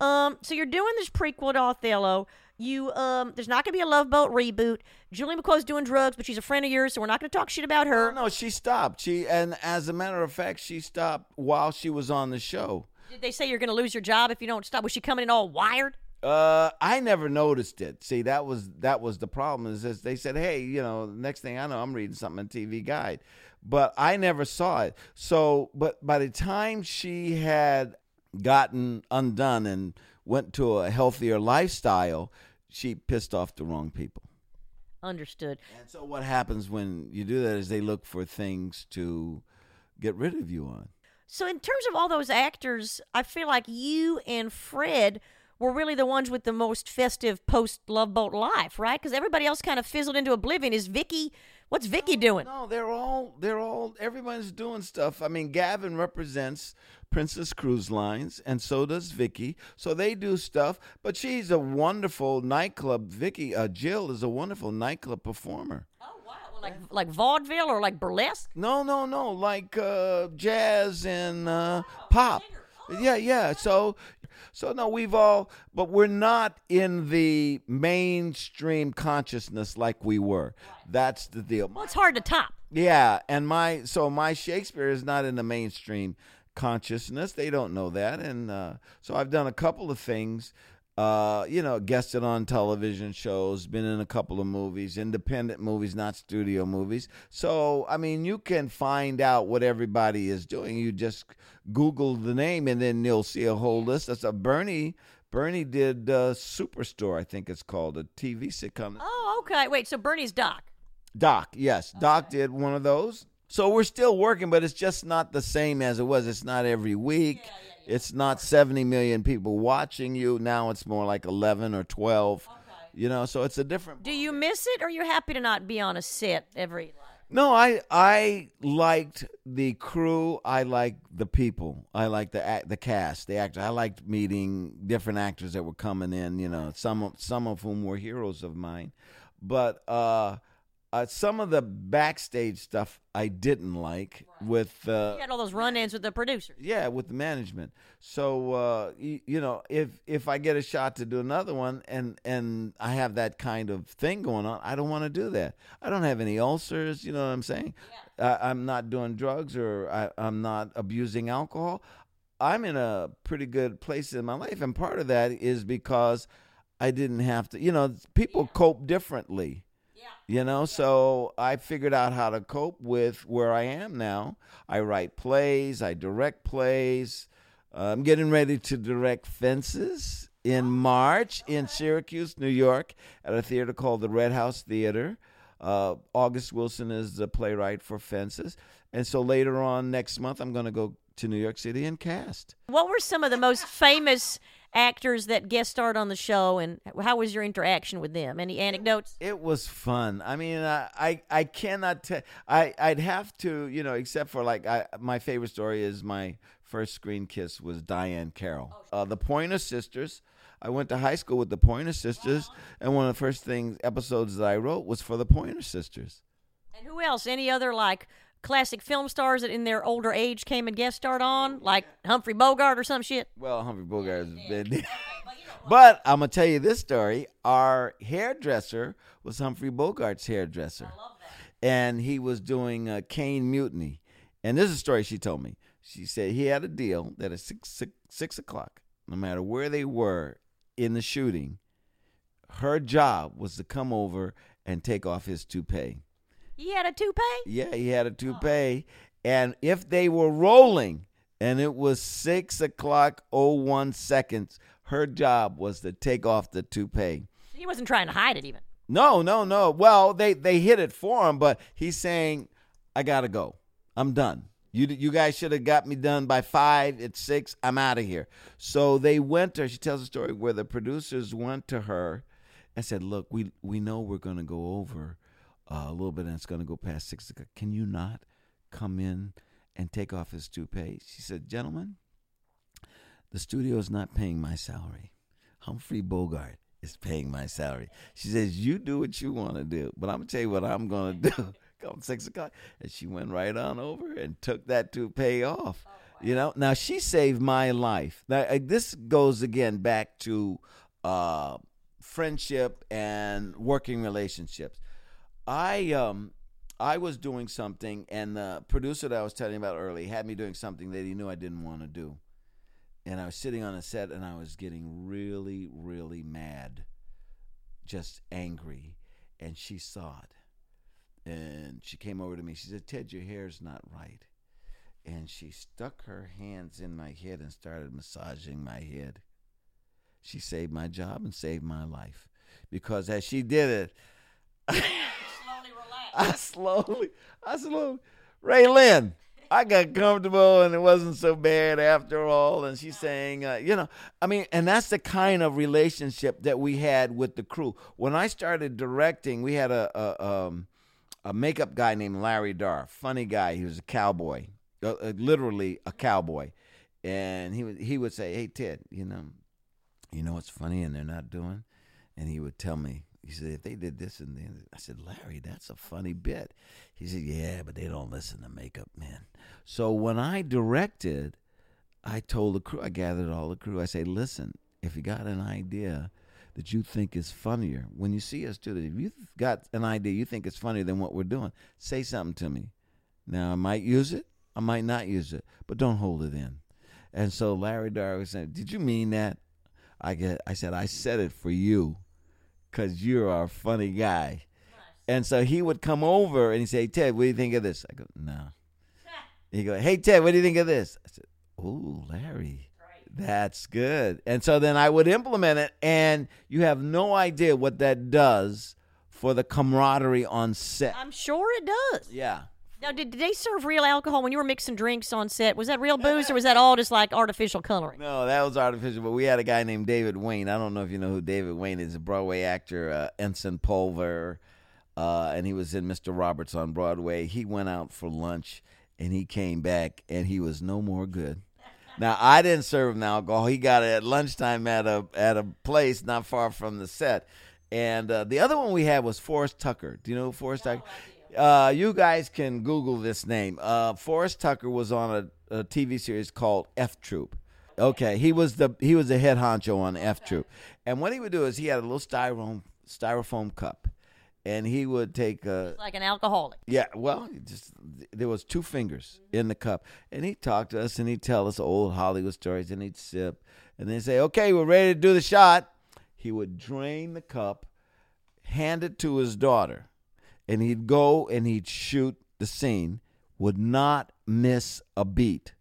Um, so you're doing this prequel to Othello. You um, there's not going to be a Love Boat reboot. Julie McCoy's doing drugs, but she's a friend of yours, so we're not going to talk shit about her. No, no, she stopped. She and as a matter of fact, she stopped while she was on the show. Did they say you're going to lose your job if you don't stop? Was she coming in all wired? Uh, I never noticed it. See, that was that was the problem. Is this, they said, hey, you know, next thing I know, I'm reading something in T V Guide. But I never saw it. So, but by the time she had gotten undone and went to a healthier lifestyle, she pissed off the wrong people. Understood. And so what happens when you do that is they look for things to get rid of you on. So in terms of all those actors, I feel like you and Fred were really the ones with the most festive post-Love Boat life, right? Because everybody else kind of fizzled into oblivion. Is Vicky, what's Vicky no, doing? No, they're all, they're all, everyone's doing stuff. I mean, Gavin represents Princess Cruise Lines, and so does Vicky. So they do stuff, but she's a wonderful nightclub. Vicky, uh, Jill is a wonderful nightclub performer. Oh. Like like vaudeville or like burlesque? No, no, no. Like uh, jazz and uh, oh, pop. Oh, yeah, yeah. So, so no, we've all, but we're not in the mainstream consciousness like we were. That's the deal. Well, it's hard to top. Yeah, and my so my Shakespeare is not in the mainstream consciousness. They don't know that, and uh, so I've done a couple of things. Uh, you know, guested on television shows, been in a couple of movies, independent movies, not studio movies. So, I mean, you can find out what everybody is doing. You just Google the name, and then you'll see a whole list. That's a Bernie. Bernie did uh, Superstore, I think it's called, a T V sitcom. Oh, okay. Wait, so Bernie's Doc. Doc, yes. Okay. Doc did one of those. So we're still working, but it's just not the same as it was. It's not every week. Yeah, yeah. It's not seventy million people watching you. Now it's more like eleven or twelve, okay. You know, so it's a different. Do you miss it, or are you happy to not be on a set every night? No, I I liked the crew. I liked the people. I liked the the cast, the actors. I liked meeting different actors that were coming in, you know, some, some of whom were heroes of mine. But uh, uh, some of the backstage stuff I didn't like. With uh, you had all those run-ins with the producers. Yeah, with the management. So uh, you, you know, if if I get a shot to do another one, and and I have that kind of thing going on, I don't want to do that. I don't have any ulcers. You know what I'm saying? Yeah. I, I'm not doing drugs, or I, I'm not abusing alcohol. I'm in a pretty good place in my life, and part of that is because I didn't have to. You know, people yeah. cope differently. You know, yeah. So I figured out how to cope with where I am now. I write plays, I direct plays. Uh, I'm getting ready to direct Fences in March okay. in Syracuse, New York, at a theater called the Red House Theater. Uh, August Wilson is the playwright for Fences. And so later on next month, I'm going to go to New York City and cast. What were some of the most famous actors that guest starred on the show, and how was your interaction with them? Any anecdotes? It was fun. I mean, I I, I cannot tell. I, I'd have to, you know, except for like I, my favorite story is my first screen kiss was Diane Carroll. Uh, the Pointer Sisters. I went to high school with the Pointer Sisters, wow. and one of the first things episodes that I wrote was for the Pointer Sisters. And who else? Any other like classic film stars that in their older age came and guest starred on, like Humphrey Bogart or some shit? Well, Humphrey Bogart's been there. But I'm going to tell you this story. Our hairdresser was Humphrey Bogart's hairdresser. I love that. And he was doing a Cane Mutiny. And this is a story she told me. She said he had a deal that at six, six, six o'clock, no matter where they were in the shooting, her job was to come over and take off his toupee. He had a toupee? Yeah, he had a toupee. Oh. And if they were rolling and it was six o'clock oh one seconds, her job was to take off the toupee. He wasn't trying to hide it even. No, no, no. Well, they, they hid it for him, but he's saying, I got to go. I'm done. You you guys should have got me done by five. It's six. I'm out of here. So they went to her. She tells a story where the producers went to her and said, look, we, we know we're going to go over uh, a little bit and it's going to go past six o'clock. Can you not come in and take off his toupee? She said, gentlemen, the studio is not paying my salary. Humphrey Bogart is paying my salary. She says, you do what you want to do, but I'm going to tell you what I'm going to do. On six o'clock, and she went right on over and took that toupee off. Oh, wow. You know, now she saved my life. Now I, this goes again back to uh, friendship and working relationships. I um I was doing something, and the producer that I was telling you about early had me doing something that he knew I didn't want to do, and I was sitting on a set, and I was getting really, really mad, just angry, and she saw it. And she came over to me. She said, Ted, your hair's not right. And she stuck her hands in my head and started massaging my head. She saved my job and saved my life. Because as she did it, you slowly relaxed. I slowly, I slowly, Raylan, I got comfortable and it wasn't so bad after all. And she's saying, uh, you know, I mean, and that's the kind of relationship that we had with the crew. When I started directing, we had a, a um, a makeup guy named Larry Darr, funny guy. He was a cowboy, uh, literally a cowboy. And he would, he would say, hey, Ted, you know, you know what's funny and they're not doing? And he would tell me, he said, if they did this and then, I said, Larry, that's a funny bit. He said, yeah, but they don't listen to makeup men. So when I directed, I told the crew, I gathered all the crew, I say, listen, if you got an idea that you think is funnier. When you see us do that, if you've got an idea you think is funnier than what we're doing, say something to me. Now, I might use it, I might not use it, but don't hold it in. And so Larry Darr was saying, did you mean that? I get, I said, I said it for you because you're our funny guy. Nice. And so he would come over and he'd say, Ted, what do you think of this? I go, no. He'd go, hey, Ted, what do you think of this? I said, oh, Larry. That's good. And so then I would implement it, and you have no idea what that does for the camaraderie on set. I'm sure it does. Yeah. Now, did, did they serve real alcohol when you were mixing drinks on set? Was that real booze, or was that all just like artificial coloring? No, that was artificial, but we had a guy named David Wayne. I don't know if you know who David Wayne is, a Broadway actor, uh, Ensign Pulver, uh, and he was in Mister Roberts on Broadway. He went out for lunch, and he came back, and he was no more good. Now, I didn't serve him alcohol. He got it at lunchtime at a at a place not far from the set. And uh, the other one we had was Forrest Tucker. Do you know Forrest no, Tucker? Uh, you guys can Google this name. Uh, Forrest Tucker was on a, a T V series called F Troop. Okay, he was the he was the head honcho on F okay. Troop. And what he would do is he had a little styrofoam styrofoam cup. And he would take a... Just like an alcoholic. Yeah, well, just there was two fingers in the cup. And he'd talk to us, and he'd tell us old Hollywood stories, and he'd sip. And then he'd say, okay, we're ready to do the shot. He would drain the cup, hand it to his daughter, and he'd go and he'd shoot the scene, would not miss a beat.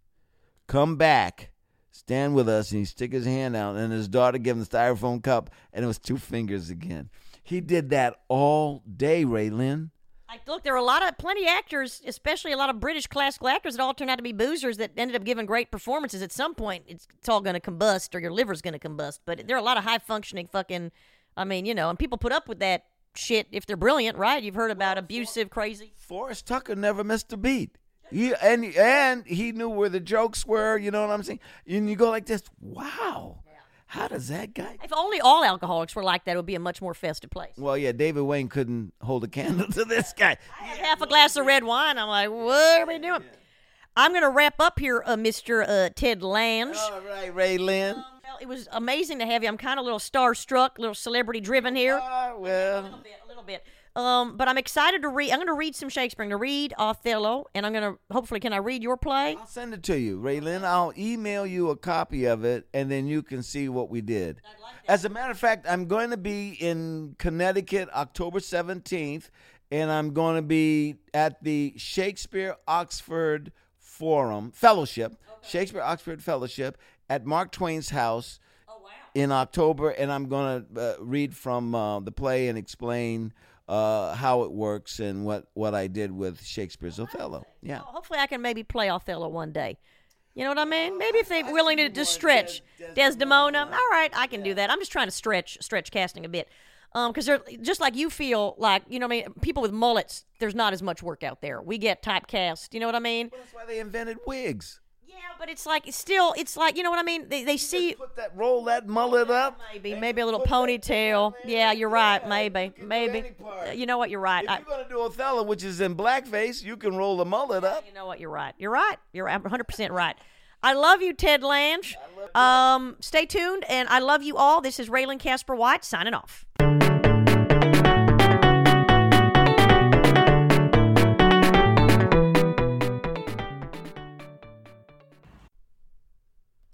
Come back, stand with us, and he'd stick his hand out, and his daughter gave him the styrofoam cup, and it was two fingers again. He did that all day, Raylan. Like, look, there are a lot of, plenty of actors, especially a lot of British classical actors that all turned out to be boozers that ended up giving great performances. At some point, it's, it's all going to combust or your liver's going to combust. But there are a lot of high-functioning fucking, I mean, you know, and people put up with that shit if they're brilliant, right? You've heard about well, abusive, For- crazy. Forrest Tucker never missed a beat. He, and, and he knew where the jokes were, you know what I'm saying? And you go like this, wow. How does that guy... If only all alcoholics were like that, it would be a much more festive place. Well, yeah, David Wayne couldn't hold a candle to this guy. I had half a glass of red wine. I'm like, what are we doing? Yeah. I'm going to wrap up here, uh, Mister Uh, Ted Lange. All right, Raylan. Um, well, it was amazing to have you. I'm kind of a little starstruck, a little celebrity-driven here. Uh, well... A little bit, a little bit. Um, but I'm excited to read. I'm going to read some Shakespeare. I'm going to read Othello, and I'm going to, hopefully, can I read your play? I'll send it to you, Raylan. I'll email you a copy of it, and then you can see what we did. I'd like that. As a matter of fact, I'm going to be in Connecticut October seventeenth, and I'm going to be at the Shakespeare Oxford Forum, Fellowship, okay. Shakespeare Oxford Fellowship at Mark Twain's house oh, wow. in October, and I'm going to uh, read from uh, the play and explain Uh, how it works and what, what I did with Shakespeare's Othello. Yeah. Well, hopefully I can maybe play Othello one day. You know what I mean? Maybe if they're willing to just stretch. Desdemona. All right, I can yeah. do that. I'm just trying to stretch stretch casting a bit. Um, because they're just like you feel like, you know what I mean? People with mullets, there's not as much work out there. We get typecast. You know what I mean? Well, that's why they invented wigs. Yeah, but it's like, it's still, it's like, you know what I mean? They they you see... Put that, roll that mullet up. Maybe, maybe a little ponytail. Yeah, you're right, yeah, maybe, you maybe. You know what, you're right. If I, you're going to do Othello, which is in blackface, you can roll the mullet up. You know what, you're right. You're right. You're one hundred percent right. I love you, Ted Lange. I love you. Um, stay tuned, and I love you all. This is Raylan Casper White signing off.